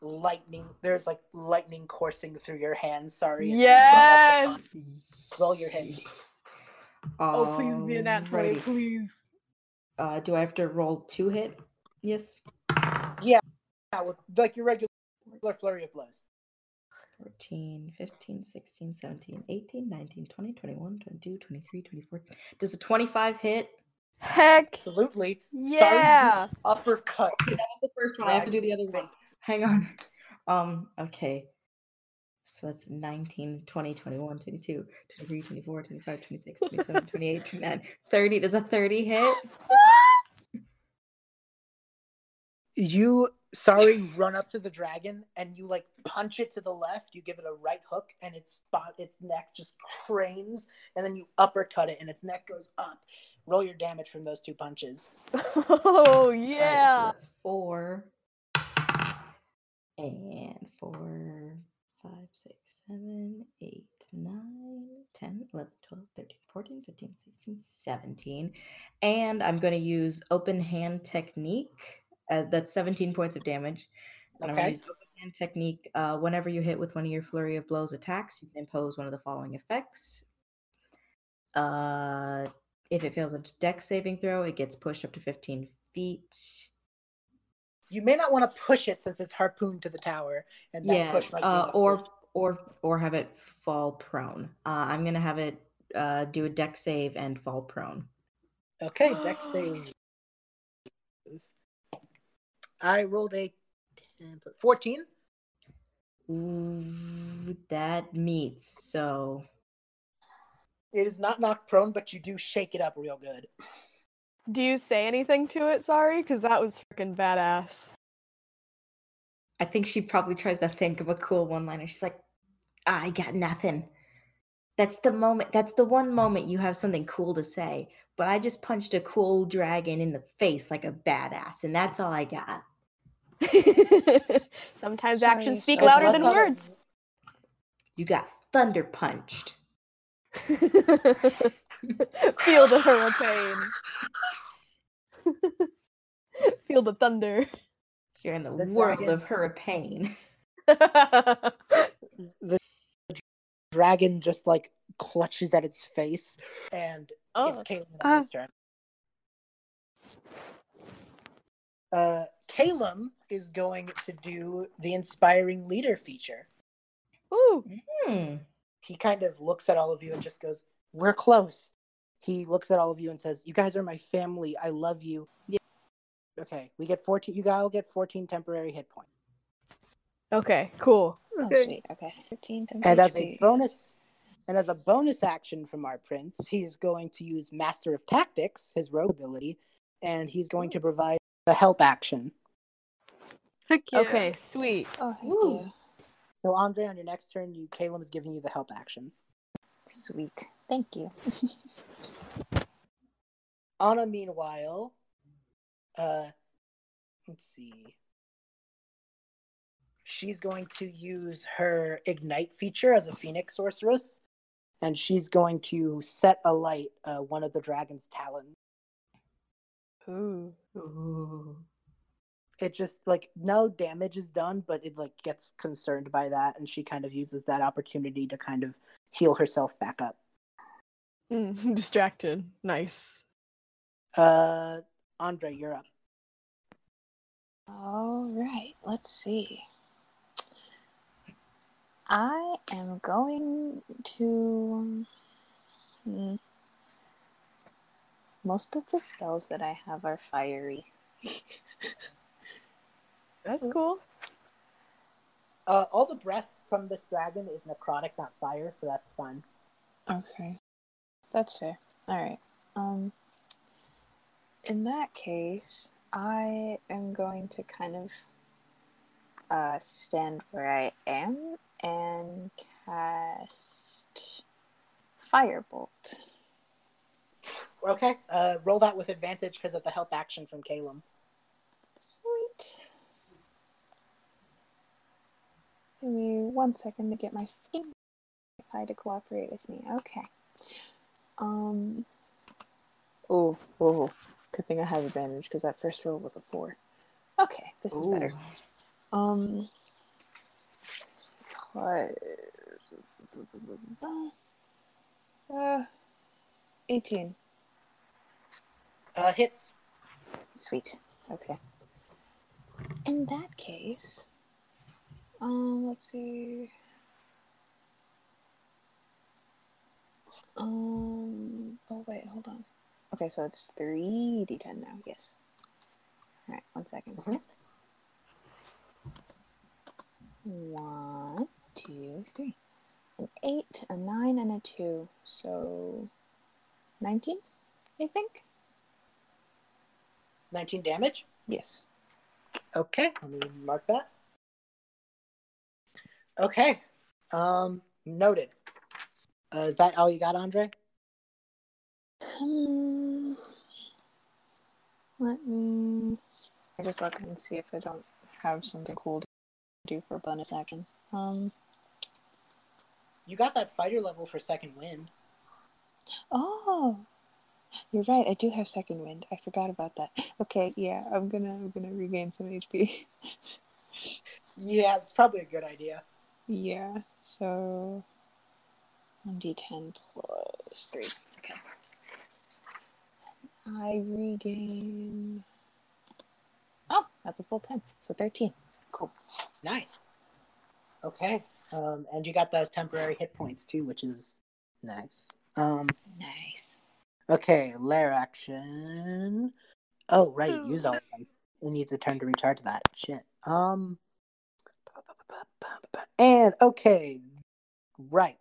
lightning. There's like lightning coursing through your hands. Sorry. Yes. Roll your hands. Oh, um, please be a nat twenty, please. Uh, do I have to roll two hit? Yes. Yeah. Yeah, with like your regular flurry of blows. fourteen, fifteen, sixteen, seventeen, eighteen, nineteen, twenty, twenty-one, twenty-two, twenty-three, twenty-four. Does a twenty-five hit? Heck! Absolutely. Yeah! Sorry, uppercut. Okay, that was the first one. I have to do the other one. Hang on. Um. Okay. So that's nineteen, twenty, twenty-one, twenty-two, twenty-three, twenty-four, twenty-five, twenty-six, twenty-seven, twenty-eight, twenty-nine, thirty. Does a thirty hit? You... Sorry, run up to the dragon and you like punch it to the left. You give it a right hook and its spot, its neck just cranes, and then you uppercut it and its neck goes up. Roll your damage from those two punches. Oh yeah! All right, so that's four and four, five, six, seven, eight, nine, ten, eleven, twelve, thirteen, fourteen, fifteen, sixteen, seventeen, and I'm going to use open hand technique. Uh, that's seventeen points of damage. And okay. I'm going to use open hand technique. Uh, whenever you hit with one of your flurry of blows attacks, you can impose one of the following effects. Uh, if it fails a dex saving throw, it gets pushed up to fifteen feet. You may not want to push it since it's harpooned to the tower, and that yeah, push might uh, be or or or have it fall prone. Uh, I'm going to have it uh, do a dex save and fall prone. Okay, dex save. I rolled a fourteen. Ooh, that meets, so... It is not knocked prone, but you do shake it up real good. Do you say anything to it, sorry? Because that was freaking badass. I think she probably tries to think of a cool one-liner. She's like, I got nothing. That's the moment. That's the one moment you have something cool to say. But I just punched a cool dragon in the face like a badass, and that's all I got. Sometimes Sorry, actions speak so louder than words. You got thunder punched. Feel the hurricane. Feel the thunder. You're in the, the world dragon. Of hurricane. The dragon just like clutches at its face, and oh. it's Caelan on his turn. Uh, Caelan is going to do the inspiring leader feature. Ooh. Mm. He kind of looks at all of you and just goes, "We're close." He looks at all of you and says, "You guys are my family. I love you." Yeah. Okay, we get fourteen. You guys will get fourteen temporary hit points. Okay, cool. Oh, sweet. Okay. fifteen, ten, and as a bonus, and as a bonus action from our prince, he's going to use Master of Tactics, his rogue ability, and he's going to provide the help action. Heck yeah. Okay, sweet. Oh, thank you. So Andre, on your next turn, you Caelan is giving you the help action. Sweet. Thank you. Anna, meanwhile, uh, let's see. She's going to use her Ignite feature as a Phoenix Sorceress, and she's going to set alight uh, one of the dragon's talons. Ooh. Ooh. It just, like, no damage is done, but it, like, gets concerned by that, and she kind of uses that opportunity to kind of heal herself back up. Mm, distracted. Nice. Uh, Andre, you're up. All right, let's see. I am going to... Hmm. Most of the spells that I have are fiery. That's cool. Uh, all the breath from this dragon is necrotic, not fire, so that's fun. Okay. That's fair. Alright. Um, in that case, I am going to kind of uh, stand where I am and cast Firebolt. Okay. Uh, roll that with advantage because of the help action from Caelan. Sweet. Give me one second to get my finger Pie to cooperate with me. Okay. Um. Oh, oh. Good thing I have advantage because that first roll was a four. Okay, this is Ooh. better. Um. Uh, eighteen. Uh, hits. Sweet. Okay. In that case, um, let's see. Um, oh wait, hold on. Okay, so it's three d ten now, yes. Alright, one second. Mm-hmm. One, two, three. An eight, a nine, and a two. So, nineteen, I think? nineteen damage? Yes. Okay, let me mark that. Okay, um, noted. Uh, is that all you got, Andre? Um, let me... I just look and see if I don't have something cool to do for a bonus action. Um, you got that fighter level for second wind. Oh, you're right. I do have second wind. I forgot about that. Okay, yeah, I'm gonna I'm gonna regain some H P. Yeah, it's probably a good idea. Yeah. So, one d ten plus three. Okay. I regain. Oh, that's a full ten. So thirteen. Cool. Nice. Okay. Um, and you got those temporary hit points too, which is nice. Um, nice. Okay, lair action. Oh, right, use all of them. It needs a turn to recharge that. Shit. Um. And, okay. Right.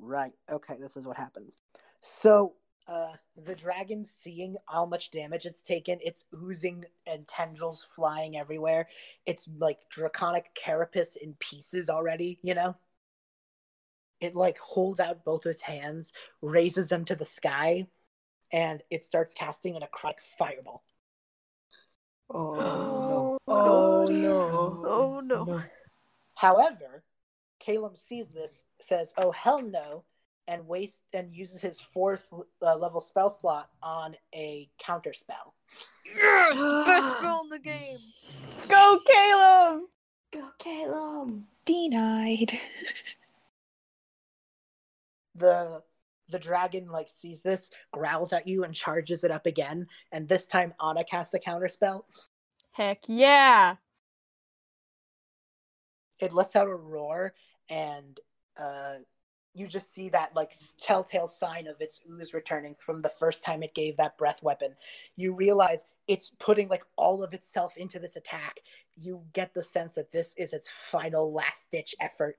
Right. Okay, this is what happens. So, uh, the dragon, seeing how much damage it's taken, it's oozing and tendrils flying everywhere. It's, like, draconic carapace in pieces already, you know? It, like, holds out both its hands, raises them to the sky, and it starts casting an acrobatic fireball. Oh, no. Oh, no. Oh, no. no. However, Calum sees this, says, oh, hell no, and wastes and uses his fourth uh, level spell slot on a counter spell. Yes! Best spell in the game! Go, Calum! Go, Calum! Denied. The... The dragon, like, sees this, growls at you, and charges it up again. And this time, Anna casts a counterspell. Heck yeah! It lets out a roar, and uh, you just see that, like, telltale sign of its ooze returning from the first time it gave that breath weapon. You realize it's putting, like, all of itself into this attack. You get the sense that this is its final last-ditch effort.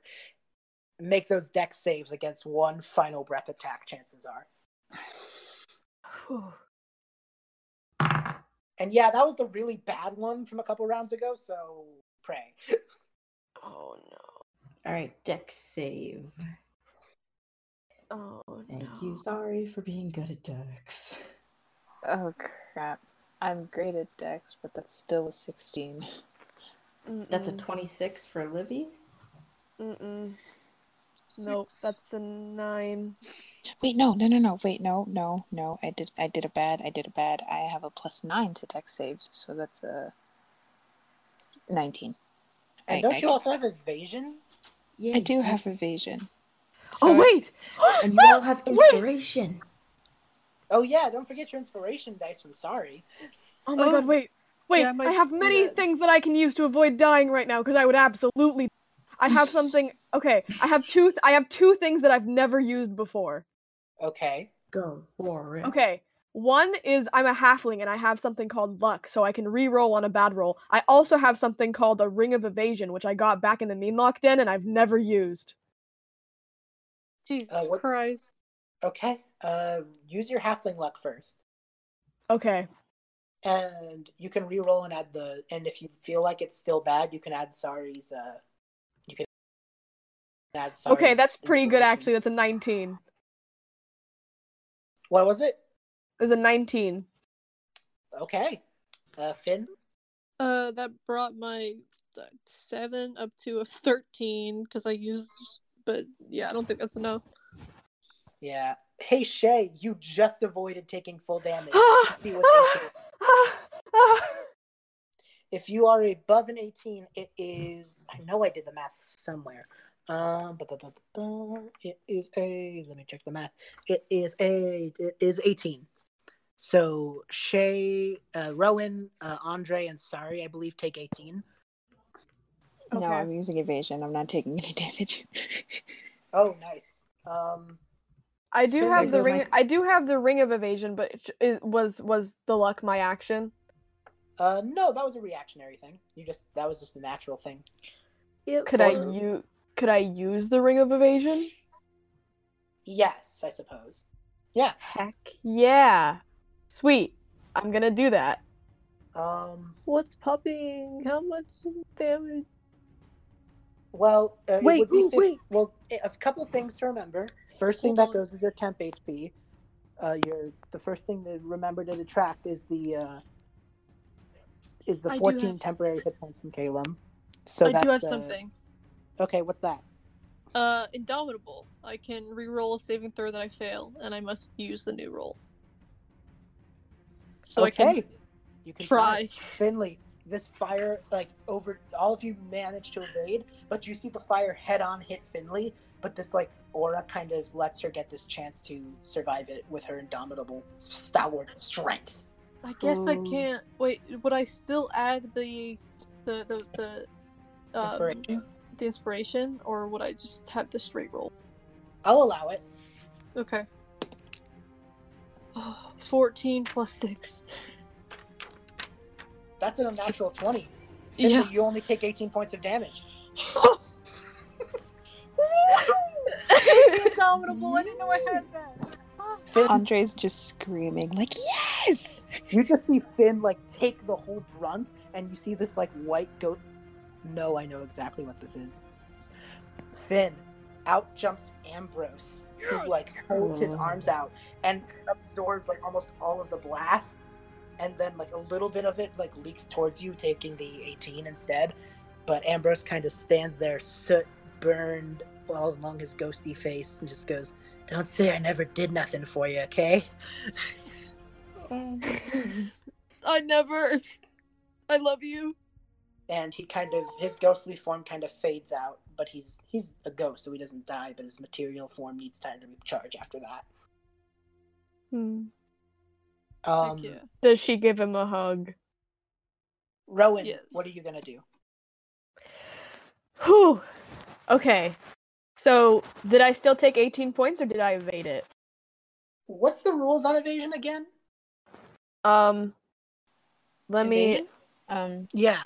Make those dex saves against one final breath attack, chances are. Whew. And yeah, that was the really bad one from a couple rounds ago, so pray. Oh no. Alright, dex save. Oh Thank no. you. Sorry for being good at dex. Oh crap. I'm great at dex, but that's still a sixteen. Mm-mm. That's a twenty-six for Livy? Mm-mm. Nope, that's a nine. Wait, no, no, no, no. Wait, no, no, no. I did, I did a bad. I did a bad. I have a plus nine to dex saves, so that's a nineteen. And I, don't I, you I, also have evasion? Yeah, I do yeah. have evasion. So... Oh wait, and you all have inspiration. Wait. Oh yeah, don't forget your inspiration dice from Sorry. Oh my oh, god, wait, wait. Yeah, I, I have many that. things that I can use to avoid dying right now because I would absolutely. I have something. Okay, I have two. Th- I have two things that I've never used before. Okay, go for it. Okay, one is I'm a halfling and I have something called luck, so I can re-roll on a bad roll. I also have something called a ring of evasion, which I got back in the Meanlock Den and I've never used. Jesus uh, what... Christ! Okay, uh, use your halfling luck first. Okay. And you can re-roll and add the. And if you feel like it's still bad, you can add Sari's. Uh... That's okay, that's pretty good, actually. That's a nineteen. What was it? It was a nineteen. Okay. Uh, Finn? Uh, that brought my seven up to a thirteen, because I used but yeah, I don't think that's enough. Yeah. Hey, Shay, you just avoided taking full damage. See what's if you are above an eighteen, it is... I know I did the math somewhere. Um, bu- bu- bu- bu- it is a... Let me check the math. It is a... It is eighteen. So Shay, uh, Rowan, uh, Andre, and Sari, I believe, take eighteen. Okay. No, I'm using evasion. I'm not taking any damage. Oh, nice. Um, I do so have the ring. My... I do have the ring of evasion, but it, it was was the luck my action? Uh, no, that was a reactionary thing. You just that was just a natural thing. Yep. Could I use? Could I use the ring of evasion? Yes, I suppose. Yeah. Heck yeah! Sweet. I'm gonna do that. Um. What's popping? How much damage? Well, uh, wait, it would be ooh, fifty, wait. Well, a couple things to remember. First thing that goes is your temp H P. Uh, your the first thing to remember to detract is the uh, is the I fourteen have... temporary hit points from Calum. So I that's, do have uh, something. Okay, what's that? Uh, indomitable. I can reroll a saving throw that I fail, and I must use the new roll. So okay. I can you can try, try. Finley. This fire, like, over... All of you manage to evade, but you see the fire head-on hit Finley, but this, like, aura kind of lets her get this chance to survive it with her indomitable stalwart strength. I guess Ooh. I can't... Wait, would I still add the... The... the, the um, inspiration? The inspiration, or would I just have the straight roll? I'll allow it. Okay. Oh, fourteen plus six. That's an unnatural twenty. Finley, yeah. You only take eighteen points of damage. Indomitable. I didn't know I had that. Finn, Andre's just screaming, like, yes! You just see Finn, like, take the whole brunt, and you see this, like, white goat. No, I know exactly what this is. Finn, out jumps Ambrose, who, like, holds his arms out and absorbs, like, almost all of the blast. And then, like, a little bit of it, like, leaks towards you, taking the eighteen instead. But Ambrose kind of stands there, soot burned all along his ghosty face, and just goes, "Don't say I never did nothing for you, okay?" I never. I love you. And he kind of, his ghostly form kind of fades out, but he's he's a ghost, so he doesn't die. But his material form needs time to recharge after that. Hmm. Um, Does she give him a hug? Rowan, yes. What are you gonna do? Whew. Okay. So, did I still take eighteen points, or did I evade it? What's the rules on evasion again? Um, let evasion? me. Um, yeah.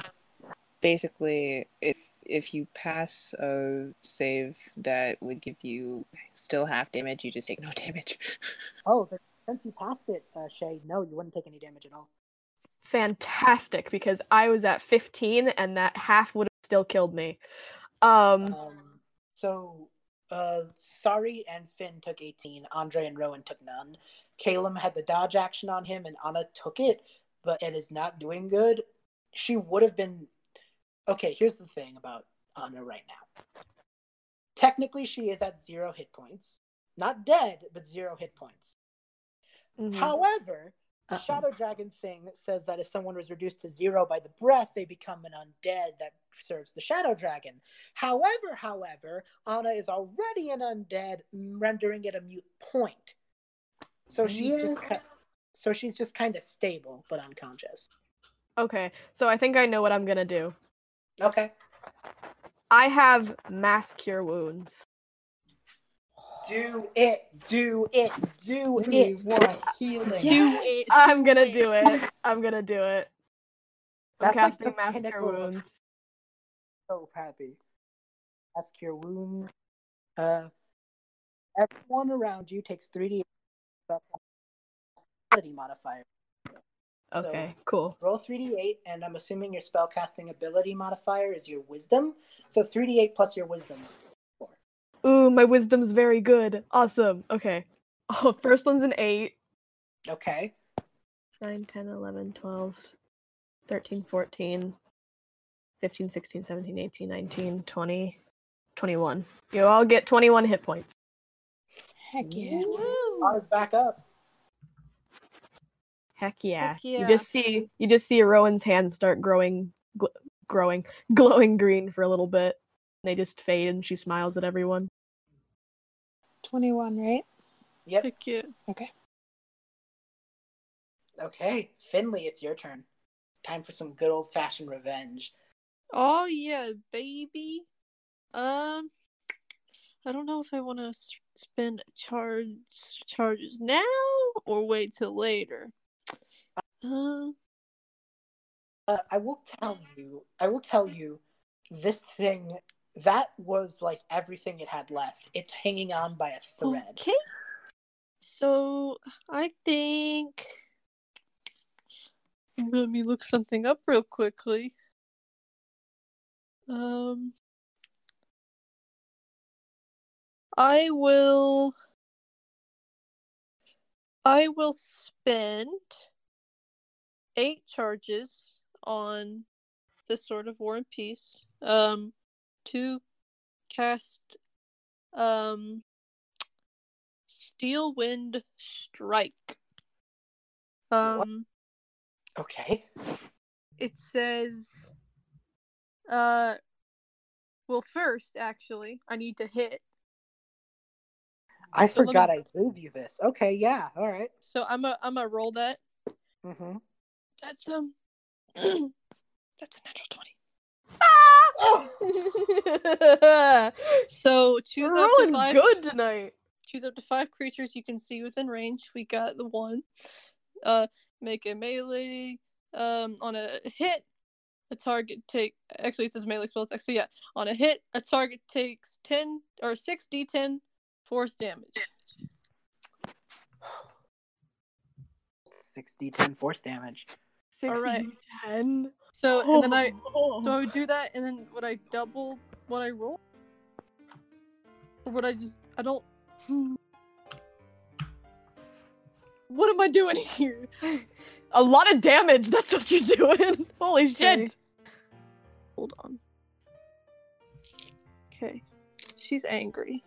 Basically, if if you pass a save that would give you still half damage, you just take no damage. Oh. That's- Since you passed it, uh, Shay, no, you wouldn't take any damage at all. Fantastic, because I was at fifteen, and that half would have still killed me. Um, um, so, uh, Sari and Finn took eighteen, Andre and Rowan took none. Calum had the dodge action on him, and Anna took it, but it is not doing good. She would have been... Okay, here's the thing about Anna right now. Technically, she is at zero hit points. Not dead, but zero hit points. Mm-hmm. However, the Uh-oh. Shadow Dragon thing says that if someone was reduced to zero by the breath, they become an undead that serves the Shadow Dragon. However, however, Anna is already an undead, rendering it a mute point. So she's yeah. just kind of, so she's just kind of stable but unconscious. Okay, so I think I know what I'm gonna do. Okay, I have mass cure wounds. Do it, do it, do we it. Want healing. Yes. Do it. I'm gonna do it. I'm gonna do it. I'm That's casting like mass cure wounds. So happy. Mass cure wound. Uh, everyone around you takes three D ability modifier. Okay, so cool. Roll three d eight, and I'm assuming your spellcasting ability modifier is your wisdom. So three d eight plus your wisdom. Ooh, my wisdom's very good. Awesome. Okay. Oh, first one's an eight. Okay. nine, ten, eleven, twelve, thirteen, fourteen, fifteen, sixteen, seventeen, eighteen, nineteen, twenty, twenty-one. You all get twenty-one hit points. Heck yeah. I was back up. Heck yeah. Heck yeah. You just see you just see Rowan's hands start growing gl- growing glowing green for a little bit. They just fade and she smiles at everyone. twenty-one, right? Yep. Heck yeah. Okay. Okay, Finley, it's your turn. Time for some good old-fashioned revenge. Oh yeah, baby. Um, I don't know if I want to spend charge charges now or wait till later. Uh, uh, I will tell you. I will tell you. This thing that was like everything it had left. It's hanging on by a thread. Okay. So I think. Let me look something up real quickly. Um, I will. I will spend eight charges on the Sword of War and Peace. Um, to cast, um, Steel Wind Strike. Um. What? Okay. It says, uh, well, first, actually, I need to hit. I so forgot me... I gave you this. Okay, yeah, all right. So I'm a, I'm a roll that. Mm-hmm. That's, um, that's a natural twenty. Ah! Oh! So choose We're up rolling to five. Good tonight. Choose up to five creatures you can see within range. We got the one. Uh, Make a melee um on a hit. A target take actually it says melee spells. Actually, yeah, on a hit, a target takes ten or six d ten force damage. Six d ten force damage. Six All right. d ten. So oh. and then I so I would do that, and then would I double what I roll, or would I just I don't. What am I doing here? A lot of damage, that's what you're doing. Holy okay. shit. Hold on. Okay. She's angry.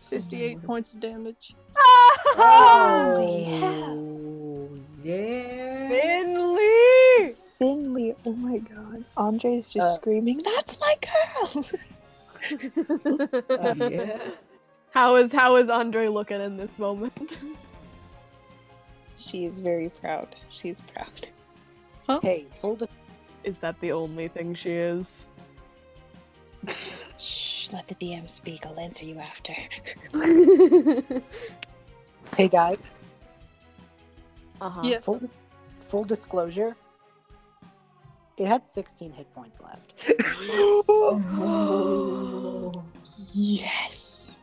fifty-eight oh. points of damage. Oh! Yeah. yeah. Finley! Finley, oh my god. Andre is just uh, screaming, that's my girl! uh, yeah. How is, how is Andre looking in this moment? She is very proud. She's proud. Huh? Hey, hold on. Is that the only thing she is? Shh, let the D M speak. I'll answer you after. Hey, guys. Uh-huh. Yes. Full, full disclosure, it had sixteen hit points left. Oh. Yes.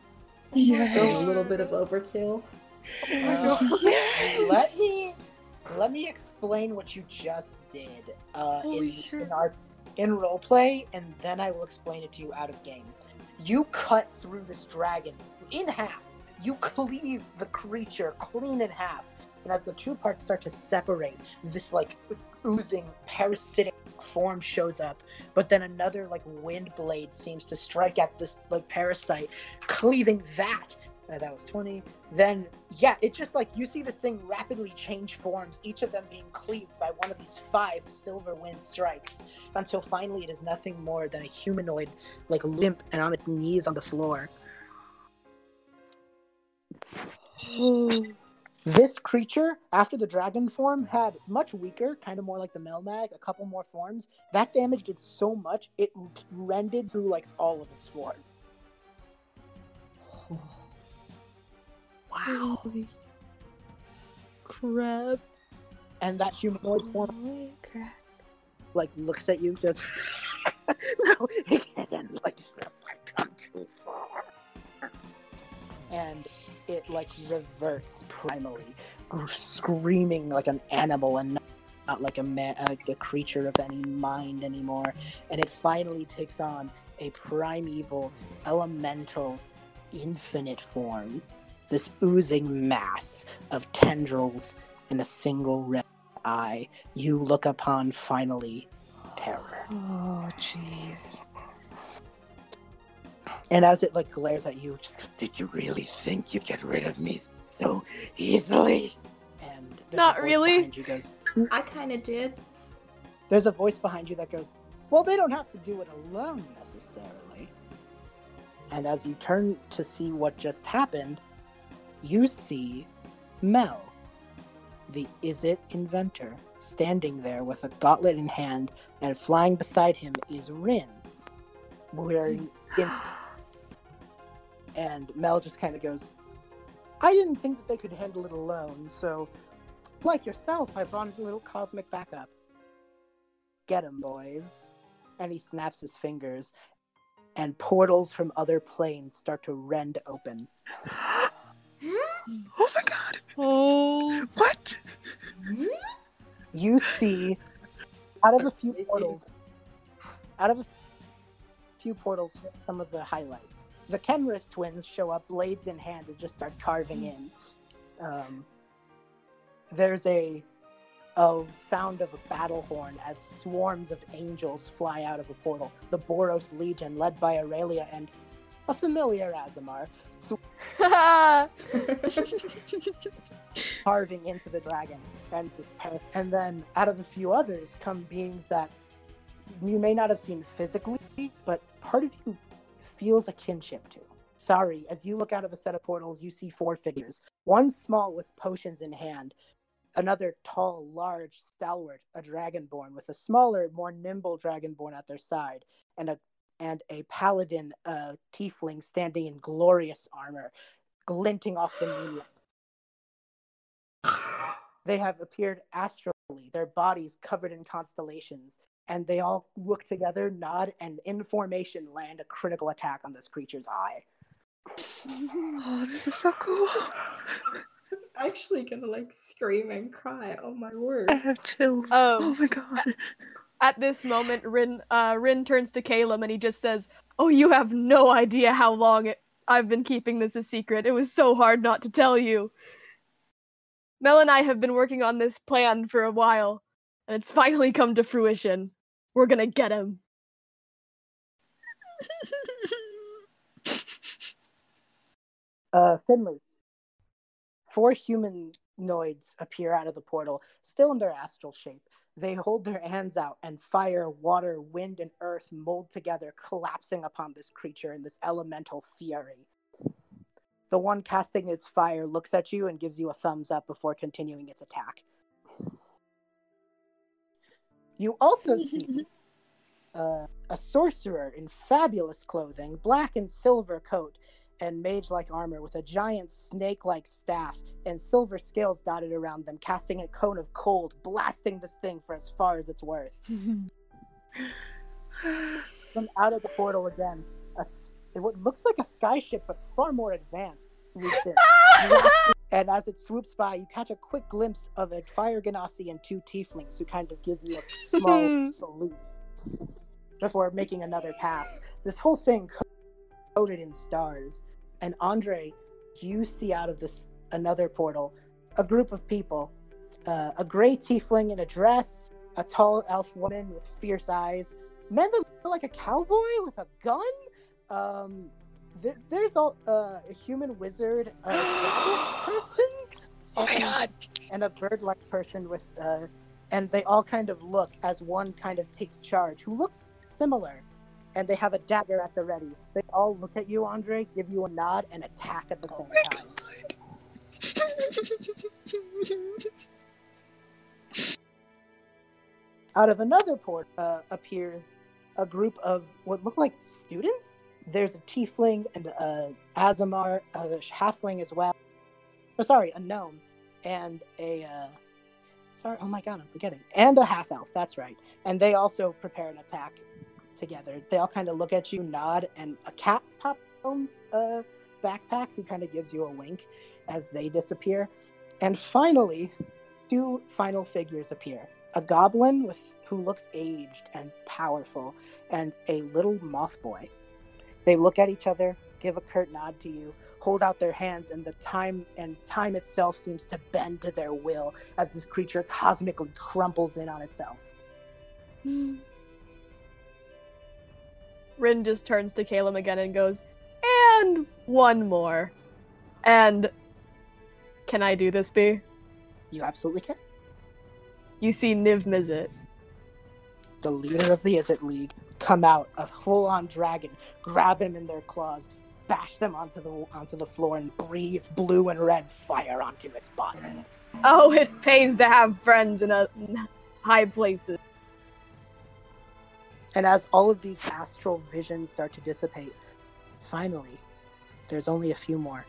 Yes. So a little bit of overkill. Uh, yes! Let me let me explain what you just did uh, in, in our in roleplay, and then I will explain it to you out of game. You cut through this dragon in half. You cleave the creature clean in half, and as the two parts start to separate, this like oozing parasitic form shows up. But then another like wind blade seems to strike at this like parasite, cleaving that. Uh, that was twenty. Then, yeah, it just like you see this thing rapidly change forms, each of them being cleaved by one of these five silver wind strikes until finally it is nothing more than a humanoid, like limp and on its knees on the floor. This creature, after the dragon form, had much weaker, kind of more like the Melmag, a couple more forms. That damage did so much, it rended through like all of its form. Wow. Holy crap. And that humanoid form Holy crap. like looks at you just no, it didn't like I've come too far. And it like reverts primally, screaming like an animal and not like a man like a creature of any mind anymore. And it finally takes on a primeval, elemental, infinite form. This oozing mass of tendrils and a single red eye you look upon finally terror. Oh, jeez. And as it like glares at you, it just goes, "Did you really think you'd get rid of me so easily?" And not really. You goes, I kind of did. There's a voice behind you that goes, "Well, they don't have to do it alone necessarily." And as you turn to see what just happened, you see Mel, the Izzet Inventor, standing there with a gauntlet in hand, and flying beside him is Rin. Wearing in- and Mel just kind of goes, "I didn't think that they could handle it alone, so like yourself, I brought a little cosmic backup. Get 'em, boys." And he snaps his fingers, and portals from other planes start to rend open. Oh my god! Oh, what? You see, out of a few portals, out of a few portals, some of the highlights. The Kenrith twins show up, blades in hand, and just start carving in. Um, there's a, a sound of a battle horn as swarms of angels fly out of a portal. The Boros Legion, led by Aurelia and a familiar Aasimar, sw- carving into the dragon. And, and then out of a few others come beings that you may not have seen physically, but part of you feels a kinship to. Sorry, as you look out of a set of portals, you see four figures. One small with potions in hand. Another tall, large, stalwart, a dragonborn with a smaller, more nimble dragonborn at their side. And a and a paladin uh, tiefling standing in glorious armor, glinting off the moonlight. They have appeared astrally, their bodies covered in constellations, and they all look together, nod, and in formation land a critical attack on this creature's eye. Oh, this is so cool. I'm actually gonna like scream and cry. Oh my word. I have chills. Oh, oh my god. At this moment, Rin uh, Rin turns to Caleb and he just says, "Oh, you have no idea how long it- I've been keeping this a secret. It was so hard not to tell you. Mel and I have been working on this plan for a while, and it's finally come to fruition. We're gonna get him." uh, Finley. Four humanoids appear out of the portal, still in their astral shape. They hold their hands out, and fire, water, wind, and earth mold together, collapsing upon this creature in this elemental fury. The one casting its fire looks at you and gives you a thumbs up before continuing its attack. You also see uh, a sorcerer in fabulous clothing, black and silver coat, and mage-like armor with a giant snake-like staff and silver scales dotted around them, casting a cone of cold, blasting this thing for as far as it's worth. From out of the portal again, a, what looks like a skyship, but far more advanced, swoops in. And as it swoops by, you catch a quick glimpse of a fire ganassi and two tieflings who kind of give you a small salute before making another pass. This whole thing co- coated in stars. And Andre, you see out of this another portal a group of people, uh, a gray tiefling in a dress, a tall elf woman with fierce eyes, men that look like a cowboy with a gun. Um, there, there's all, uh, a human wizard, a person, oh my and, God. and a bird-like person with, uh, and they all kind of look as one kind of takes charge, who looks similar, and they have a dagger at the ready. They all look at you, Andre, give you a nod, and attack at the same oh time. Out of another port uh, appears a group of what look like students. There's a tiefling and a Aasimar, a halfling as well. Oh, sorry, a gnome and a uh, sorry. Oh my god, I'm forgetting. And a half elf. That's right. And they also prepare an attack together. They all kind of look at you, nod, and a cat pops uh backpack who kind of gives you a wink as they disappear. And finally, two final figures appear. A goblin with who looks aged and powerful, and a little moth boy. They look at each other, give a curt nod to you, hold out their hands, and the time and time itself seems to bend to their will as this creature cosmically crumples in on itself. Rin just turns to Caleb again and goes, And one more. And can I do this, B? You absolutely can. You see Niv-Mizzet, the leader of the Izzet League, come out, a full-on dragon, grab him in their claws, bash them onto the onto the floor, and breathe blue and red fire onto its body. Oh, it pays to have friends in, a, in high places. And as all of these astral visions start to dissipate, finally, there's only a few more.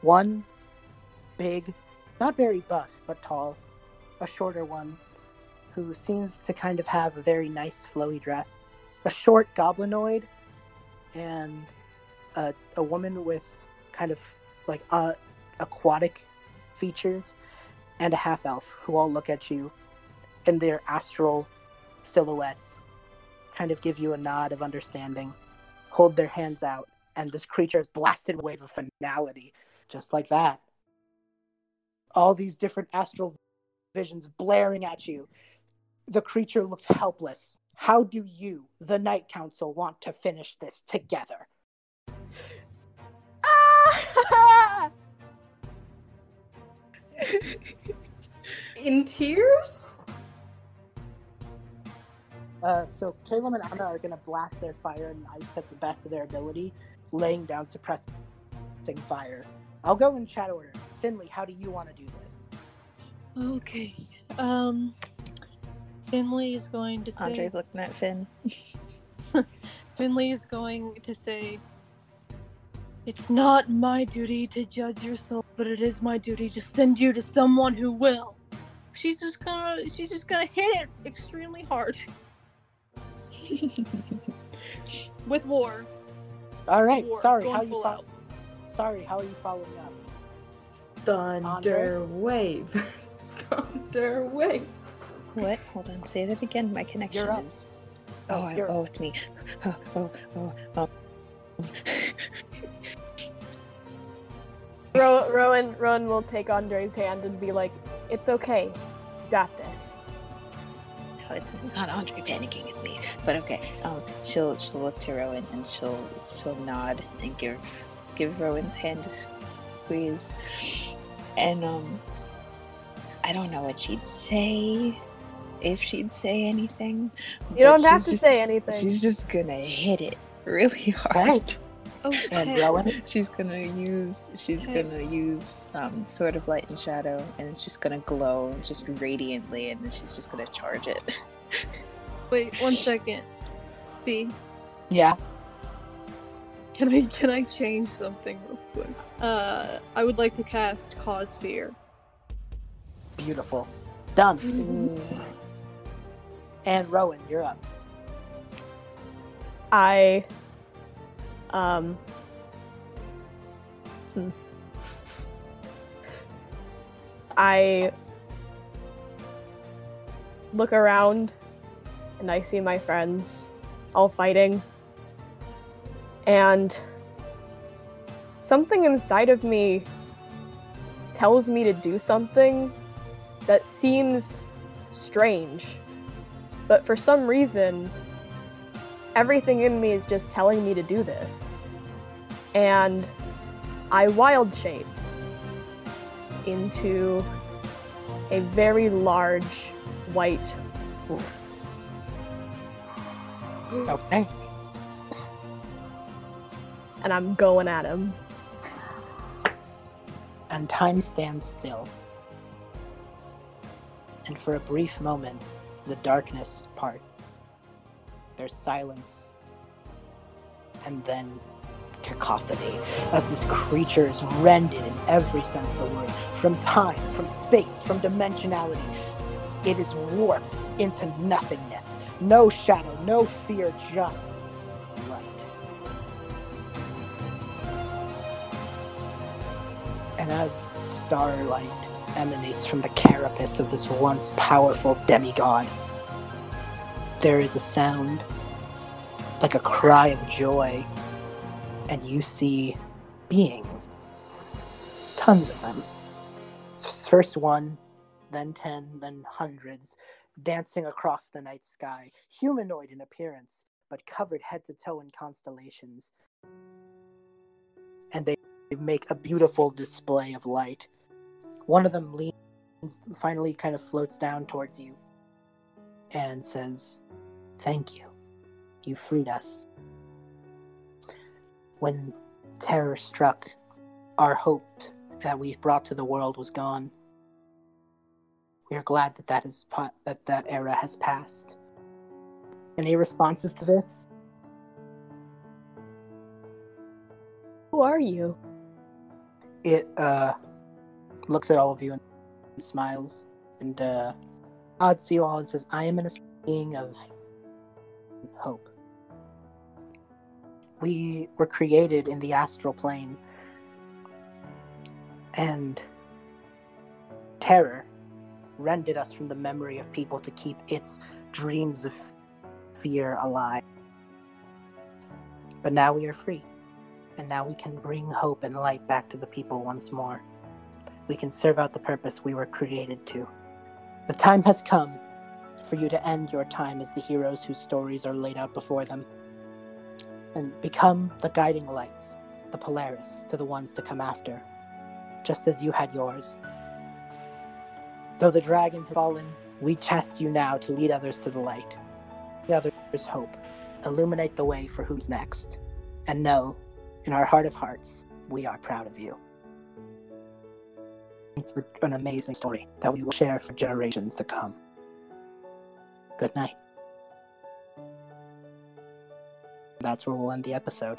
One big, not very buff, but tall, a shorter one, who seems to kind of have a very nice flowy dress, a short goblinoid, and a, a woman with kind of like uh, aquatic features, and a half-elf who all look at you, and their astral silhouettes kind of give you a nod of understanding, hold their hands out, and this creature is blasted away with finality, just like that. All these different astral visions blaring at you. The creature looks helpless. How do you, the Night Council, want to finish this together? Ah! In tears? Uh, so Caleb and Anna are going to blast their fire and ice at the best of their ability, laying down suppressing fire. I'll go in chat order. Finley, how do you want to do this? Okay. Um, Finley is going to say... Andre's looking at Finn. Finley is going to say, "It's not my duty to judge your soul, but it is my duty to send you to someone who will." She's just gonna, she's just gonna hit it extremely hard. With war. All right. War. Sorry. Going how you? Fo- sorry. How are you following up? Thunder Andre? Wave. Thunder wave. What? Hold on. Say that again. My connection You're is. Up. Oh, You're I, oh, it's me. Oh, oh, oh, oh. Ro- Rowan, Rowan will take Andre's hand and be like, "It's okay. Got this." No, it's, it's not Andre panicking, it's me. But okay. Um, she'll she'll look to Rowan and she'll she'll nod and give give Rowan's hand a squeeze. And um I don't know what she'd say, if she'd say anything. You don't have to just, say anything. She's just gonna hit it really hard. Right. Okay. And Rowan, she's gonna use she's okay. gonna use um Sword of Light and Shadow, and it's just gonna glow just radiantly, and then she's just gonna charge it. Wait one second, B. Yeah. Can I can I change something real quick? Uh, I would like to cast Cause Fear. Beautiful, done. Mm-hmm. And Rowan, you're up. I. Um. Hmm. I look around and I see my friends all fighting, and something inside of me tells me to do something that seems strange, but for some reason everything in me is just telling me to do this. And I wild shape into a very large white wolf. Okay. And I'm going at him. And time stands still. And for a brief moment, the darkness parts. There's silence, and then cacophony, as this creature is rended in every sense of the word, from time, from space, from dimensionality. It is warped into nothingness. No shadow, no fear, just light. And as starlight emanates from the carapace of this once powerful demigod, there is a sound, like a cry of joy, and you see beings. Tons of them. First one, then ten, then hundreds, dancing across the night sky, humanoid in appearance, but covered head to toe in constellations, and they make a beautiful display of light. One of them leans, finally kind of floats down towards you and says, "Thank you. You freed us. When terror struck, our hope that we brought to the world was gone. We are glad that that, is, that that era has passed." Any responses to this? Who are you? It uh, looks at all of you and smiles and uh, nods to you all and says, "I am an being of hope. We were created in the astral plane, and terror rendered us from the memory of people to keep its dreams of fear alive. But now we are free, and now we can bring hope and light back to the people once more. We can serve out the purpose we were created to. The time has come for you to end your time as the heroes whose stories are laid out before them, and become the guiding lights, the Polaris, to the ones to come after, just as you had yours. Though the dragon has fallen, we task you now to lead others to the light. Lead others hope. Illuminate the way for who's next. And know, in our heart of hearts, we are proud of you." For an amazing story that we will share for generations to come. Good night. That's where we'll end the episode.